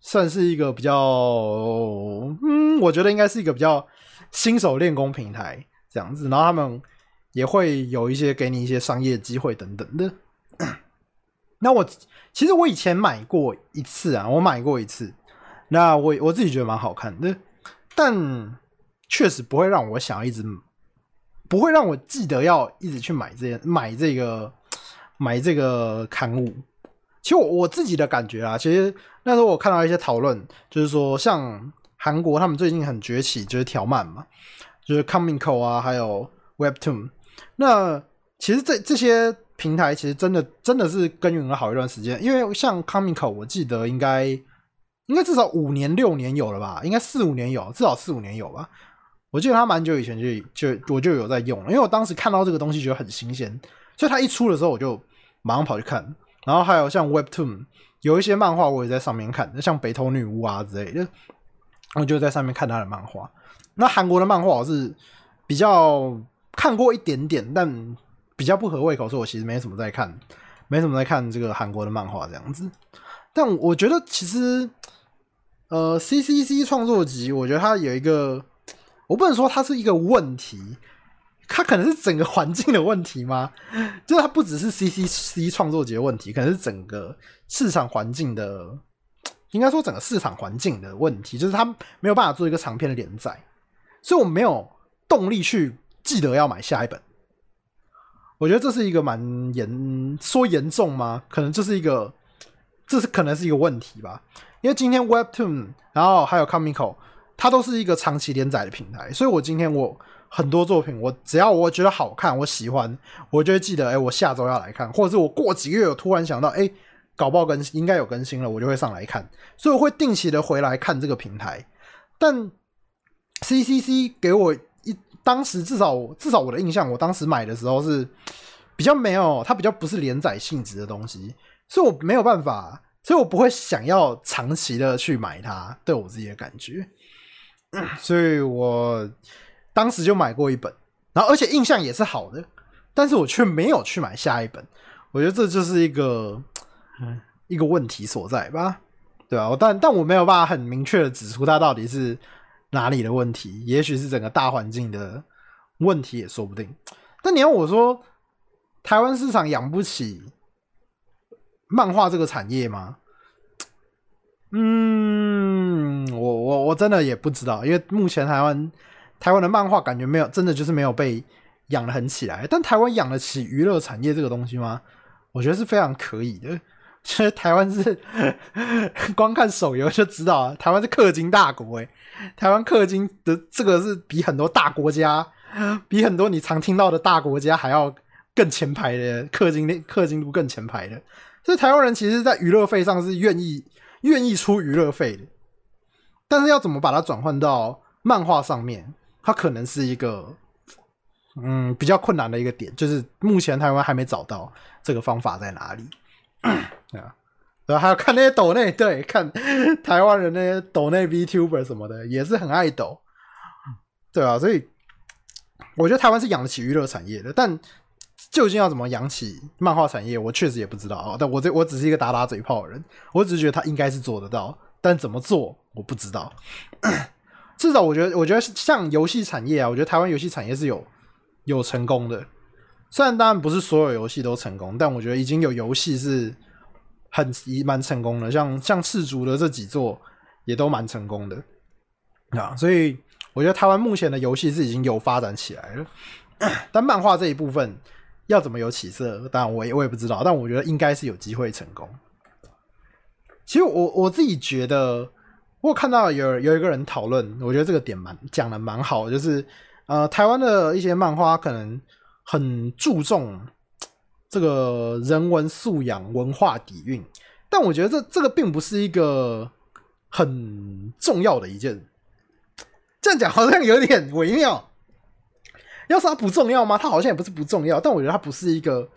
算是一个比较，嗯，我觉得应该是一个比较新手练功平台这样子。然后他们也会有一些给你一些商业机会等等的。那我其实我以前买过一次啊，我买过一次，那我我自己觉得蛮好看的，但确实不会让我想要一直，不会让我记得要一直去买这买这个。买这个刊物，其实 我, 我自己的感觉啊，其实那时候我看到一些讨论，就是说像韩国他们最近很崛起，就是条漫嘛，就是 Comico 啊，还有 Webtoon。 那其实这这些平台其实真的真的是耕耘了好一段时间，因为像 Comico 我记得应该应该至少五年六年有了吧，应该四五年有，至少四五年有吧，我记得他蛮久以前就就我就有在用了，因为我当时看到这个东西觉得很新鲜，所以他一出的时候我就马上跑去看。然后还有像 Webtoon 有一些漫画我也在上面看，像北投女巫啊之类的，我就在上面看他的漫画。那韩国的漫画我是比较看过一点点，但比较不合胃口，所以我其实没什么在看，没什么在看这个韩国的漫画这样子。但我觉得其实呃 C C C 创作集，我觉得它有一个，我不能说它是一个问题，它可能是整个环境的问题吗？就是它不只是 C C C 创作集的问题，可能是整个市场环境的，应该说整个市场环境的问题，就是它没有办法做一个长篇的连载，所以我没有动力去记得要买下一本。我觉得这是一个蛮严，说严重吗？可能就是一个，这是可能是一个问题吧。因为今天 Webtoon， 然后还有 Comico， 它都是一个长期连载的平台，所以我今天我很多作品，我只要我觉得好看，我喜欢，我就会记得，哎、欸，我下周要来看，或者是我过几个月我突然想到，哎、欸，搞不好更新应该有更新了，我就会上来看，所以我会定期的回来看这个平台。但 C C C 给我一，当时至少至少我的印象，我当时买的时候是比较没有，它比较不是连载性质的东西，所以我没有办法，所以我不会想要长期的去买它，对我自己的感觉，嗯、所以我当时就买过一本，然后而且印象也是好的，但是我却没有去买下一本，我觉得这就是一个、嗯、一个问题所在吧，对啊，但但我没有办法很明确的指出它到底是哪里的问题，也许是整个大环境的问题也说不定。但你要我说，台湾市场养不起漫画这个产业吗？嗯，我我我真的也不知道，因为目前台湾。台湾的漫画感觉没有，真的就是没有被养得很起来。但台湾养得起娱乐产业这个东西吗？我觉得是非常可以的。其实台湾是光看手游就知道啊，台湾是氪金大国哎、欸。台湾氪金的这个是比很多大国家，比很多你常听到的大国家还要更前排的氪金，氪金度更前排的。所以台湾人其实，在娱乐费上是愿意愿意出娱乐费的，但是要怎么把它转换到漫画上面？它可能是一个嗯比较困难的一个点，就是目前台湾还没找到这个方法在哪里。对啊，然后还有看那些抖内，对，看台湾人那些抖内 VTuber 什么的，也是很爱抖。对啊，所以我觉得台湾是养得起娱乐产业的，但究竟要怎么养起漫画产业，我确实也不知道啊。但我这我只是一个打打嘴炮的人，我只是觉得他应该是做得到，但怎么做我不知道。至少我觉得，我觉得像游戏产业啊，我觉得台湾游戏产业是有有成功的。虽然当然不是所有游戏都成功，但我觉得已经有游戏是很蛮成功的，像像赤足的这几座也都蛮成功的啊。所以我觉得台湾目前的游戏是已经有发展起来了，但漫画这一部分要怎么有起色，当然我也我也不知道，但我觉得应该是有机会成功。其实我我自己觉得。我看到有有一个人讨论，我觉得这个点蛮讲的蛮好的，就是呃，台湾的一些漫画可能很注重这个人文素养、文化底蕴，但我觉得这这个并不是一个很重要的一件。这样讲好像有点微妙。要是它不重要吗？它好像也不是不重要，但我觉得它不是一个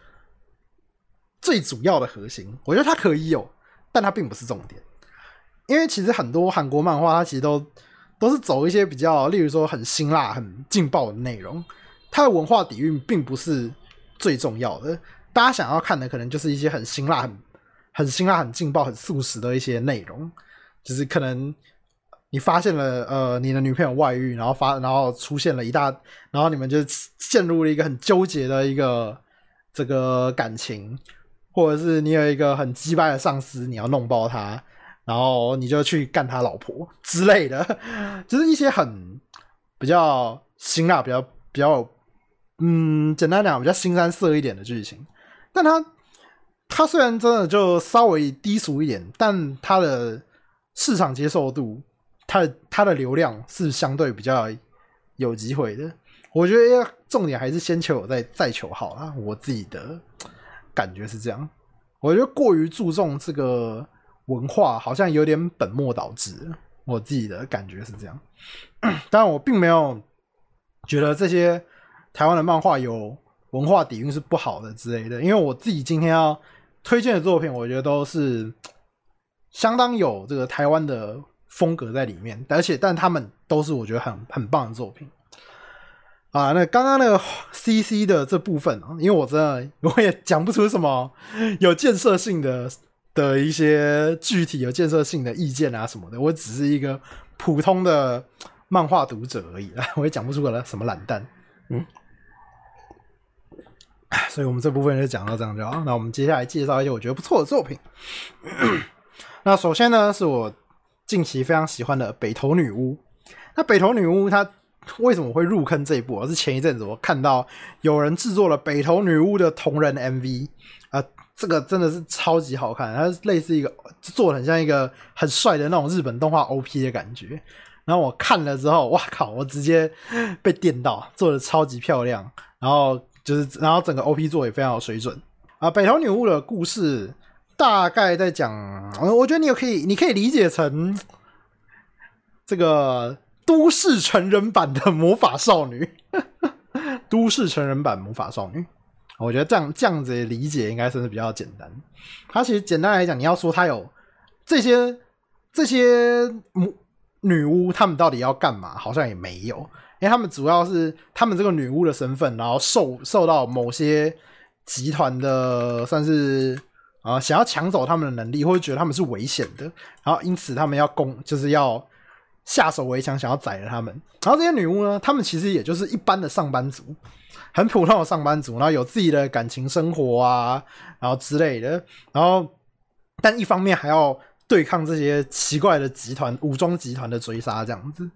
最主要的核心。我觉得它可以有，但它并不是重点。因为其实很多韩国漫画，它其实都都是走一些比较，例如说很辛辣、很劲爆的内容，它的文化底蕴并不是最重要的。大家想要看的可能就是一些很辛辣、很很辛辣、很劲爆、很速食的一些内容，就是可能你发现了呃你的女朋友外遇，然后发然后出现了一大，然后你们就陷入了一个很纠结的一个这个感情，或者是你有一个很鸡掰的上司，你要弄爆他。然后你就去干他老婆之类的，就是一些很比较辛辣、比较比较嗯，简单讲比较腥膻色一点的剧情。但它它虽然真的就稍微低俗一点，但它的市场接受度、它的它的流量是相对比较有机会的。我觉得重点还是先求有再再求好啦，我自己的感觉是这样。我觉得过于注重这个文化好像有点本末倒置，我自己的感觉是这样。当然我并没有觉得这些台湾的漫画有文化底蕴是不好的之类的，因为我自己今天要推荐的作品我觉得都是相当有这个台湾的风格在里面，而且但他们都是我觉得很很棒的作品啊。那刚刚那个 C C 的这部分、啊、因为我真的我也讲不出什么有建设性的的一些具体有建设性的意见啊什么的，我只是一个普通的漫画读者而已，我也讲不出个什么懒蛋，嗯，所以我们这部分就讲到这样就好。那我们接下来介绍一些我觉得不错的作品。那首先呢是我近期非常喜欢的北投女巫。那北投女巫她为什么会入坑这一部、啊、是前一阵子我看到有人制作了北投女巫的同人 M V 啊、呃，这个真的是超级好看，它类似一个做得很像一个很帅的那种日本动画 O P 的感觉。然后我看了之后哇靠，我直接被电到，做得超级漂亮，然后就是然后整个 O P 做也非常有水准啊。北投女巫的故事大概在讲，我觉得你也可以你可以理解成这个都市成人版的魔法少女都市成人版魔法少女，我觉得这样这样子的理解应该算是比较简单。它其实简单来讲，你要说它有这些这些女巫他们到底要干嘛，好像也没有，因为他们主要是他们这个女巫的身份，然后受受到某些集团的算是、呃、想要抢走他们的能力，或者觉得他们是危险的，然后因此他们要攻就是要下手为强，想要宰了他们。然后这些女巫呢，他们其实也就是一般的上班族，很普通的上班族，然后有自己的感情生活啊，然后之类的，然后但一方面还要对抗这些奇怪的集团武装集团的追杀这样子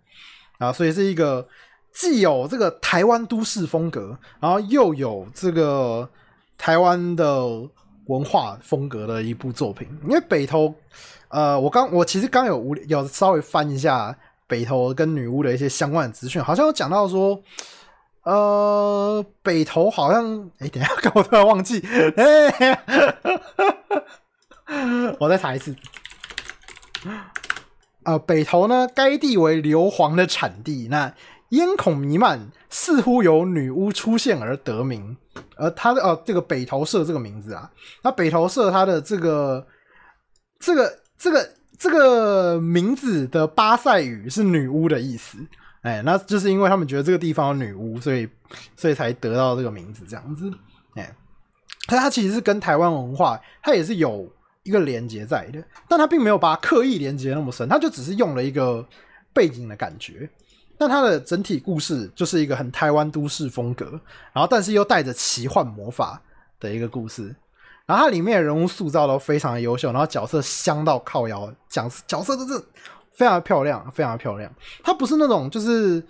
啊。所以是一个既有这个台湾都市风格，然后又有这个台湾的文化风格的一部作品。因为北投呃我刚我其实刚有有稍微翻一下北投跟女巫的一些相关的资讯，好像有讲到说呃北投好像哎等一下我突然忘记我再查一次。呃北投呢该地为硫磺的产地，那烟孔弥漫，似乎由女巫出现而得名。而他的呃，这个北投社这个名字啊，那北投社他的这个这个这个这个名字的巴塞语是女巫的意思，哎，那就是因为他们觉得这个地方有女巫，所以所以才得到这个名字这样子，哎，但它其实是跟台湾文化它也是有一个连结在的，但它并没有把它刻意连结那么深，它就只是用了一个背景的感觉。但它的整体故事就是一个很台湾都市风格，然后但是又带着奇幻魔法的一个故事。然后它里面的人物塑造都非常的优秀，然后角色香到靠腰，角色真是非常漂亮，非常漂亮。它不是那种就是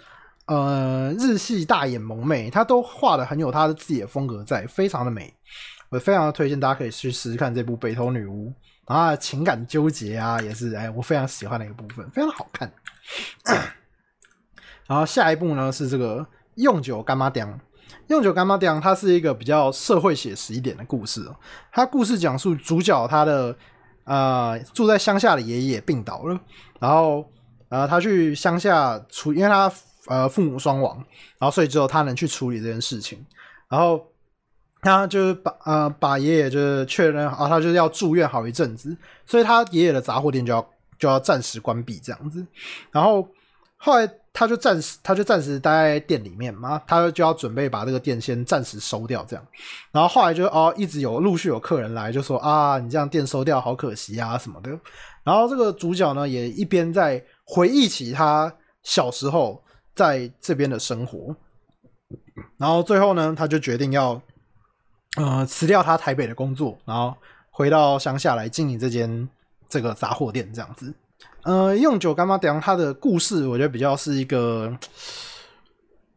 呃日系大眼萌妹，它都画的很有它自己的风格在，非常的美。我非常的推荐大家可以去试试看这部《北投女巫》，然后它的情感纠结啊，也是哎我非常喜欢的一个部分，非常的好看。然后下一部呢是这个用酒干妈店。用酒干妈店它是一个比较社会写实一点的故事、哦、它故事讲述主角他的呃住在乡下的爷爷病倒了，然后呃他去乡下处，因为他呃父母双亡，然后所以只有他能去处理这件事情。然后他就是把呃把爷爷就是确认啊，他就是要住院好一阵子，所以他爷爷的杂货店就要就要暂时关闭这样子。然后后来他就暂时他就暂时待在店里面嘛，他就要准备把这个店先暂时收掉这样。然后后来就哦一直有陆续有客人来，就说啊你这样店收掉好可惜啊什么的。然后这个主角呢也一边在回忆起他小时候在这边的生活，然后最后呢他就决定要呃辞掉他台北的工作，然后回到乡下来经营这间这个杂货店这样子。呃，用酒干妈店他的故事，我觉得比较是一个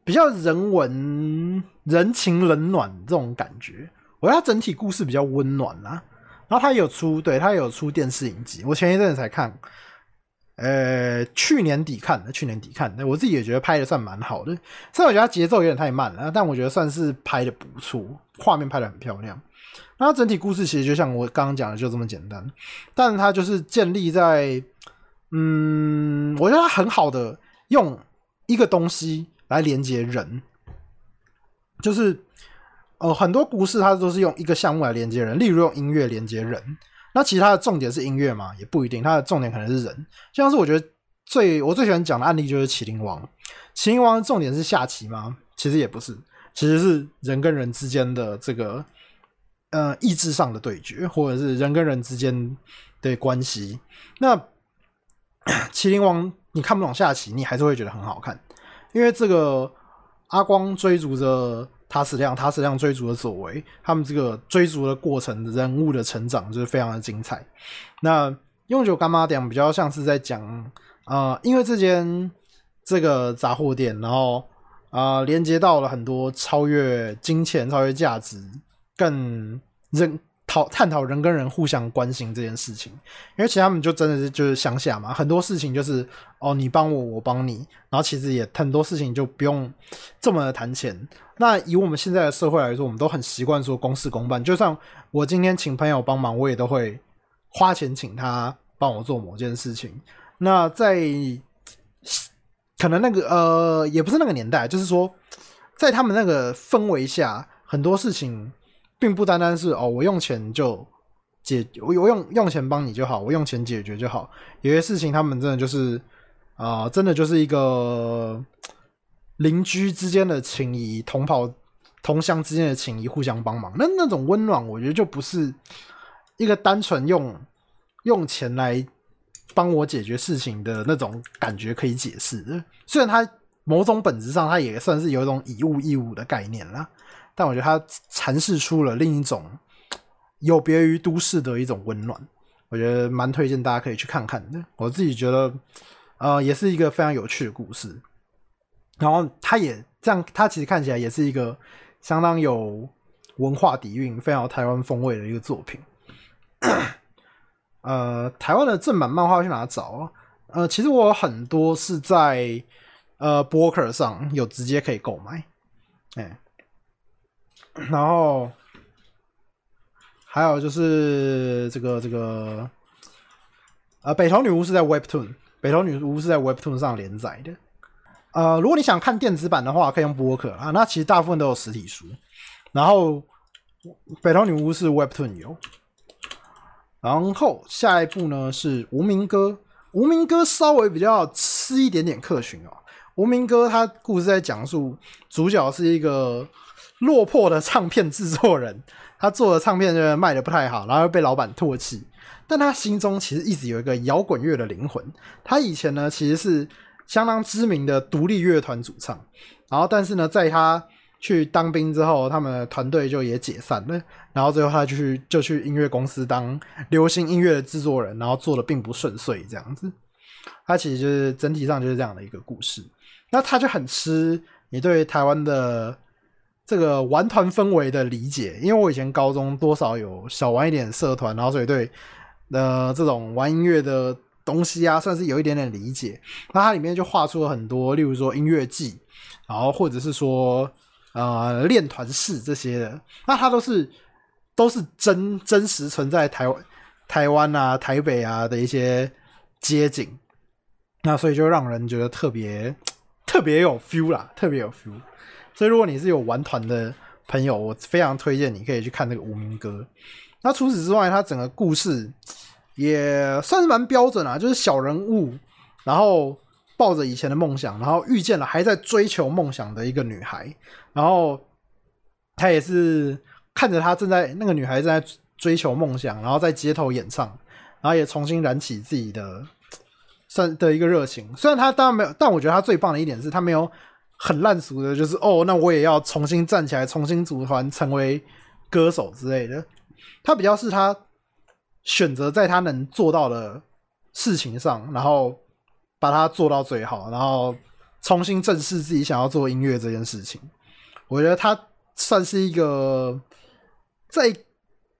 比较人文、人情冷暖这种感觉。我觉得他整体故事比较温暖啦、啊。然后他有出，对他有出电视影集，我前一阵子才看，呃，去年底看的，去年底看的，我自己也觉得拍的算蛮好的。虽然我觉得它节奏有点太慢了，但我觉得算是拍的不错，画面拍的很漂亮。那它整体故事其实就像我刚刚讲的，就这么简单。但它就是建立在，嗯，我觉得它很好的用一个东西来连接人，就是呃，很多故事它都是用一个项目来连接人，例如用音乐连接人。那其实它的重点是音乐嘛，也不一定，它的重点可能是人。就像是我觉得最我最喜欢讲的案例就是《麒麟王》，《麒麟王》重点是下棋吗？其实也不是，其实是人跟人之间的这个呃意志上的对决，或者是人跟人之间的关系。那《麒麟王》你看不懂下棋，你还是会觉得很好看，因为这个阿光追逐着塔矢亮，塔矢亮追逐的所为，他们这个追逐的过程，人物的成长就是非常的精彩。那永久干妈店比较像是在讲，呃，因为这间这个杂货店，然后啊、呃、连接到了很多超越金钱、超越价值，更人讨探讨人跟人互相关心这件事情。因为其实他们就真的是就是乡下嘛，很多事情就是哦你帮我，我帮你，然后其实也很多事情就不用这么的谈钱。那以我们现在的社会来说，我们都很习惯说公事公办，就算我今天请朋友帮忙，我也都会花钱请他帮我做某件事情。那在可能那个呃，也不是那个年代，就是说在他们那个氛围下，很多事情并不单单是哦，我用钱就解，我用用钱帮你就好，我用钱解决就好。有些事情他们真的就是啊、呃，真的就是一个邻居之间的情谊，同袍同乡之间的情谊，互相帮忙，那那种温暖，我觉得就不是一个单纯用用钱来帮我解决事情的那种感觉可以解释的。虽然它某种本质上它也算是有一种以物易物的概念啦，但我觉得它阐释出了另一种有别于都市的一种温暖，我觉得蛮推荐大家可以去看看的。我自己觉得，呃，也是一个非常有趣的故事。然后他也这样，他其实看起来也是一个相当有文化底蕴、非常有台湾风味的一个作品。呃，台湾的正版漫画去哪找啊？呃，其实我有很多是在呃博客上有直接可以购买，哎，然后还有就是这个这个呃，北投女巫是在 Webtoon， 北投女巫是在 Webtoon 上连载的。呃，如果你想看电子版的话，可以用播客啊。那其实大部分都有实体书，然后《北投女巫》是 Webtoon 有。然后下一部呢是无名歌，无名歌稍微比较吃一点点客群哦。无名歌他故事在讲述主角是一个落魄的唱片制作人，他做的唱片卖的不太好，然后又被老板唾弃，但他心中其实一直有一个摇滚乐的灵魂。他以前呢其实是相当知名的独立乐团主唱，然后但是呢在他去当兵之后，他们的团队就也解散了，然后最后他就去就去音乐公司当流行音乐的制作人，然后做的并不顺遂这样子。他其实就是整体上就是这样的一个故事。那他就很吃你对台湾的这个玩团氛围的理解，因为我以前高中多少有小玩一点社团，然后所以对呃这种玩音乐的东西啊算是有一点点理解。那它里面就画出了很多，例如说音乐季，然后或者是说呃练团式这些的，那它都是都是真真实存在台湾台湾啊台北啊的一些街景，那所以就让人觉得特别特别有 feel 啦，特别有 feel。 所以如果你是有玩团的朋友，我非常推荐你可以去看这个无名歌。那除此之外，它整个故事也算是蛮标准啊，就是小人物，然后抱着以前的梦想，然后遇见了还在追求梦想的一个女孩，然后她也是看着她正在那个女孩正在追求梦想，然后在街头演唱，然后也重新燃起自己的算的一个热情。虽然她当然没有，但我觉得她最棒的一点是她没有很烂俗的，就是哦，那我也要重新站起来，重新组团成为歌手之类的。她比较是她选择在他能做到的事情上，然后把它做到最好，然后重新正视自己想要做音乐这件事情。我觉得他算是一个在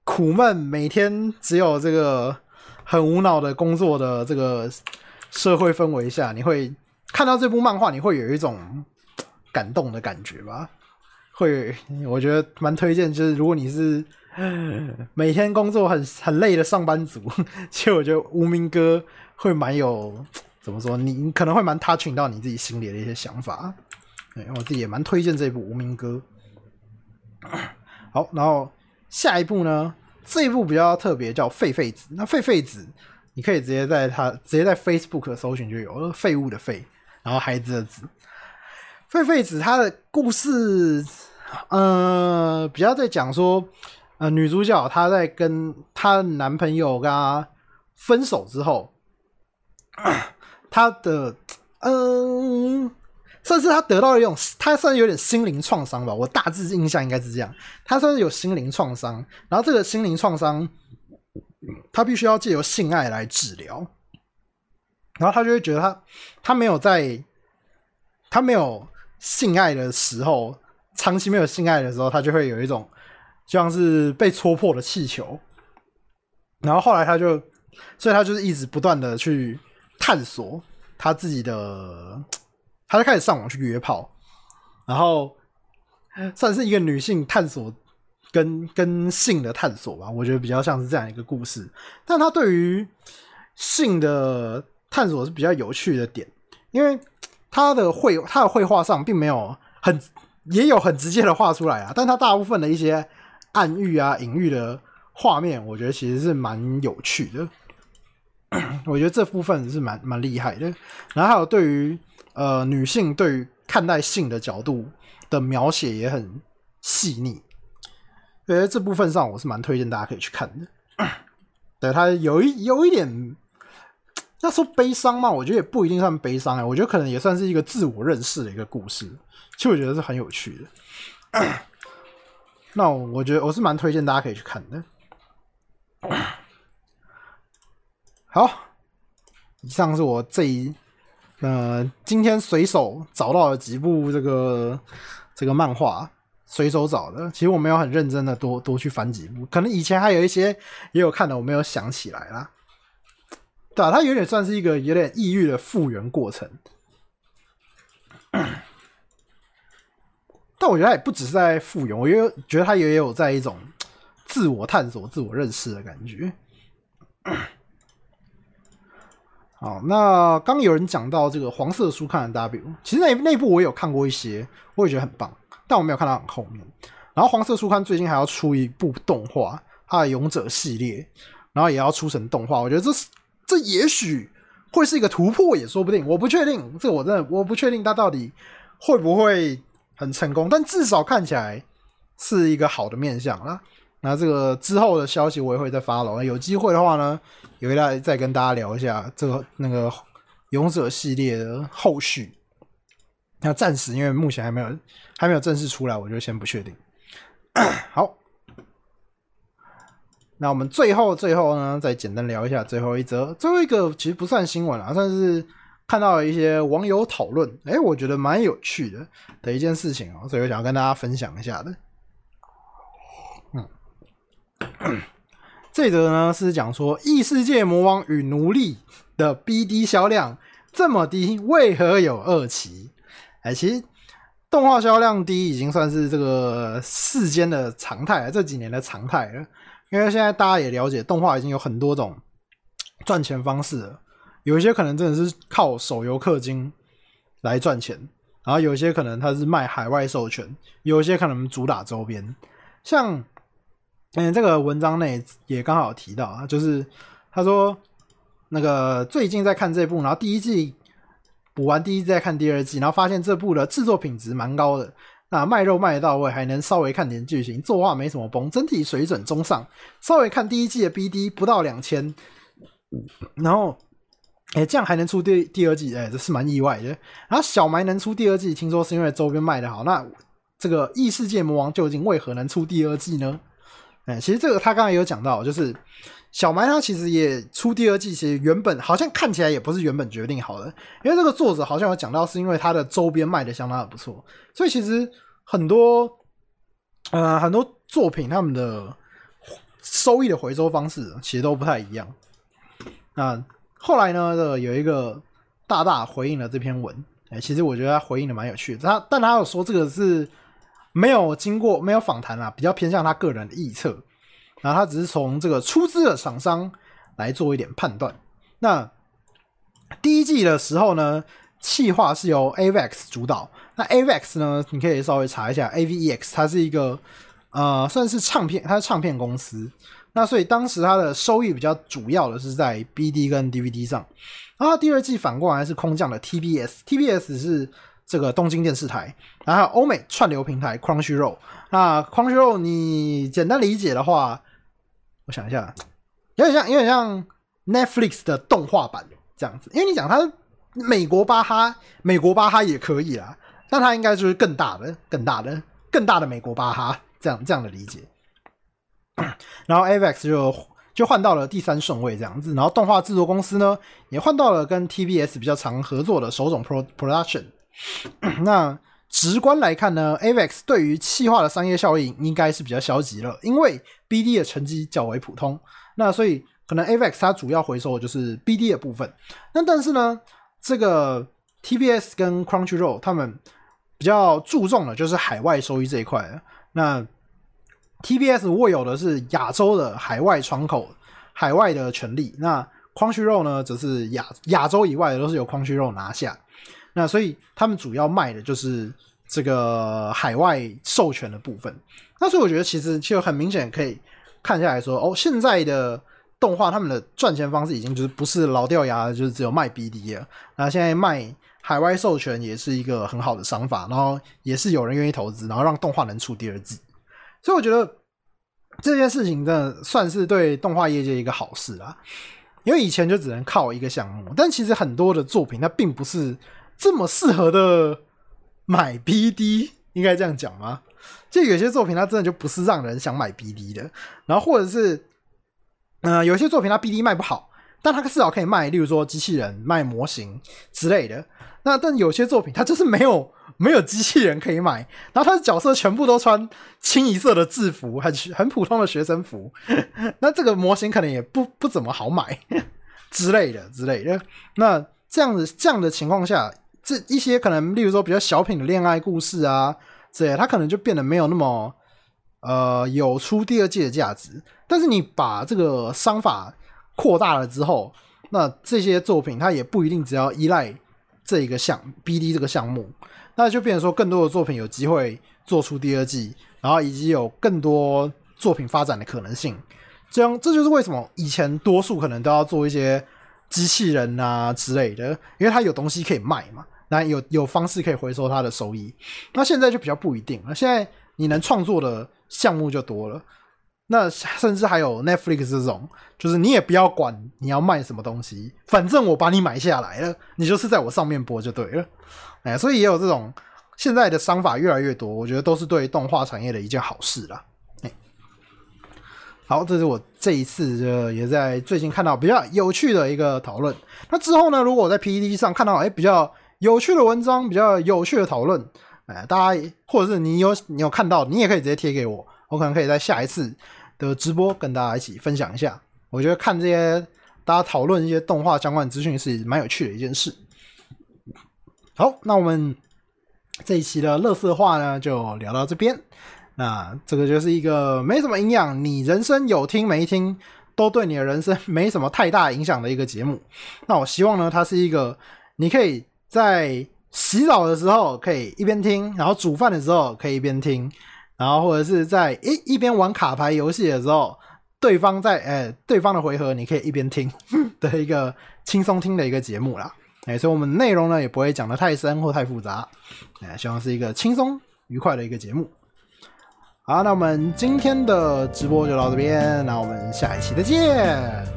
苦闷每天只有这个很无脑的工作的这个社会氛围下，你会看到这部漫画，你会有一种感动的感觉吧。会，我觉得蛮推荐，就是如果你是每天工作很很累的上班族，其实我觉得无名哥会蛮有，怎么说，你你可能会蛮 touching 到你自己心里的一些想法。对，我自己也蛮推荐这部无名哥。好，然后下一部呢，这一部比较特别，叫狒狒子。那狒狒子你可以直接在他直接在 Facebook 搜寻就有了，废物的废，然后孩子的子。狒狒子他的故事呃比较在讲说呃女主角她在跟她男朋友跟她分手之后，她的嗯、呃、算是她得到了一种，她算是有点心灵创伤吧，我大致印象应该是这样，她算是有心灵创伤，然后这个心灵创伤她必须要借由性爱来治疗，然后她就会觉得她她没有在她没有性爱的时候，长期没有性爱的时候，他就会有一种就像是被戳破的气球。然后后来他就，所以他就是一直不断的去探索他自己的，他就开始上网去约炮，然后算是一个女性探索跟跟性的探索吧，我觉得比较像是这样一个故事。但他对于性的探索是比较有趣的点，因为他的绘他的绘画上并没有很。也有很直接的画出来啊，但它大部分的一些暗喻啊、隐喻的画面，我觉得其实是蛮有趣的。我觉得这部分是蛮蛮厉害的。然后还有对于呃女性对于看待性的角度的描写也很细腻，所以这部分上我是蛮推荐大家可以去看的。对，它有一有一点，要说悲伤嘛，我觉得也不一定算悲伤哎、欸，我觉得可能也算是一个自我认识的一个故事。其实我觉得是很有趣的，那我觉得我是蛮推荐大家可以去看的。好，以上是我这一呃今天随手找到了几部这个这个漫画，随手找的。其实我没有很认真的多多去翻几部，可能以前还有一些也有看的，我没有想起来啦。对啊，它有点算是一个有点抑郁的复原过程。但我觉得他也不只是在复原，我觉得他也有在一种自我探索、自我认识的感觉。好，那刚有人讲到这个黄色书看的 W， 其实 那, 那一部我有看过一些，我也觉得很棒，但我没有看到很后面。然后黄色书看最近还要出一部动画，它的勇者系列，然后也要出成动画，我觉得这这也许会是一个突破，也说不定，我不确定，这我真的我不确定它到底会不会很成功，但至少看起来是一个好的面向啦。那这个之后的消息我也会再发了，有机会的话呢，也会再跟大家聊一下这个那个勇者系列的后续。那暂时因为目前还没有还没有正式出来，我就先不确定。好，那我们最后最后呢，再简单聊一下最后一则，最后一个其实不算新闻啦，算是。看到一些网友讨论，哎，我觉得蛮有趣的的一件事情哦，所以我想要跟大家分享一下的。嗯，这则呢是讲说《异世界魔王与奴隶》的 B D 销量这么低，为何有二期？哎，其实动画销量低已经算是这个世间的常态了，这几年的常态了。因为现在大家也了解，动画已经有很多种赚钱方式了。有一些可能真的是靠手游氪金来赚钱，然后有一些可能他是卖海外授权，有一些可能主打周边。像，嗯，这个文章内也刚好提到啊，就是他说那个最近在看这部，然后第一季补完第一季再看第二季，然后发现这部的制作品质蛮高的，那卖肉卖得到位，还能稍微看点剧情，作画没什么崩，整体水准中上。稍微看第一季的 B D 不到两千，然后。哎、欸，这样还能出 第, 第二季，哎、欸，这是蛮意外的。然后小埋能出第二季，听说是因为周边卖的好。那这个异世界魔王究竟为何能出第二季呢？哎、欸，其实这个他刚才有讲到，就是小埋他其实也出第二季，其实原本好像看起来也不是原本决定好的，因为这个作者好像有讲到，是因为他的周边卖的相当的不错，所以其实很多呃很多作品他们的收益的回收方式其实都不太一样。那后来呢，这有一个大大回应了这篇文，哎，其实我觉得他回应的蛮有趣的。他但他有说这个是没有经过没有访谈啦，比较偏向他个人的臆测。然后他只是从这个出资的厂商来做一点判断。那第一季的时候呢，企划是由 A V E X 主导。那 A V E X 呢，你可以稍微查一下 A V E X， 它是一个呃算是唱片，它是唱片公司。那所以当时它的收益比较主要的是在 B D 跟 D V D 上，然后第二季反过来是空降的 T B S，T B S 是这个东京电视台，然后还有欧美串流平台 Crunchyroll。那 Crunchyroll 你简单理解的话，我想一下，有点像有点像 Netflix 的动画版这样子，因为你讲它美国巴哈，美国巴哈也可以啦，但它应该就是更大的、更大的、更大的美国巴哈这样这样的理解。然后 A V E X 就就换到了第三顺位这样子，然后动画制作公司呢也换到了跟 T B S 比较常合作的手冢 Production。那直观来看呢 ，A V E X 对于企划的商业效应应该是比较消极了，因为 B D 的成绩较为普通。那所以可能 A V E X 它主要回收的就是 B D 的部分。那但是呢，这个 T B S 跟 Crunchyroll 他们比较注重的就是海外收益这一块。那T B S 握有的是亚洲的海外窗口、海外的权利，那 Crunchyroll 呢，则是亚亚洲以外的都是由 Crunchyroll 拿下。那所以他们主要卖的就是这个海外授权的部分。那所以我觉得其实就很明显可以看下来说，哦，现在的动画他们的赚钱方式已经就是不是老掉牙，就是只有卖 B D 了。那现在卖海外授权也是一个很好的商法，然后也是有人愿意投资，然后让动画能出第二季。所以我觉得这件事情真的算是对动画业界一个好事啦，因为以前就只能靠一个项目，但其实很多的作品它并不是这么适合的买 B D， 应该这样讲吗？就有些作品它真的就不是让人想买 B D 的，然后或者是呃有些作品它 B D 卖不好，但它至少可以卖，例如说机器人、卖模型之类的。那但有些作品它就是没有。没有机器人可以买，然后他的角色全部都穿清一色的制服，很很普通的学生服。那这个模型可能也不不怎么好买之类的之类的。那这样子这样的情况下，这一些可能例如说比较小品的恋爱故事啊之类的，它可能就变得没有那么呃有出第二季的价值。但是你把这个商法扩大了之后，那这些作品它也不一定只要依赖这一个项 B D 这个项目。那就变成说更多的作品有机会做出第二季，然后以及有更多作品发展的可能性。这样，这就是为什么以前多数可能都要做一些机器人啊之类的，因为它有东西可以卖嘛，那有有方式可以回收它的收益。那现在就比较不一定了，现在你能创作的项目就多了，那甚至还有 Netflix 这种，就是你也不要管你要卖什么东西，反正我把你买下来了，你就是在我上面播就对了。哎，所以也有这种现在的商法越来越多，我觉得都是对动画产业的一件好事啦。哎，好，这是我这一次就也在最近看到比较有趣的一个讨论。那之后呢，如果我在 P T T 上看到哎比较有趣的文章、比较有趣的讨论，哎，大家或者是你有你有看到，你也可以直接贴给我，我可能可以在下一次的直播跟大家一起分享一下。我觉得看这些大家讨论一些动画相关的资讯是蛮有趣的一件事。好，那我们这一期的垃圾话呢，就聊到这边。那这个就是一个没什么营养，你人生有听没听，都对你的人生没什么太大影响的一个节目。那我希望呢，它是一个你可以在洗澡的时候可以一边听，然后煮饭的时候可以一边听，然后或者是在一一边玩卡牌游戏的时候，对方在哎对方的回合你可以一边听的一个轻松听的一个节目啦。欸、所以我们内容呢也不会讲得太深或太复杂，欸、希望是一个轻松愉快的一个节目。好，那我们今天的直播就到这边，那我们下一期再见。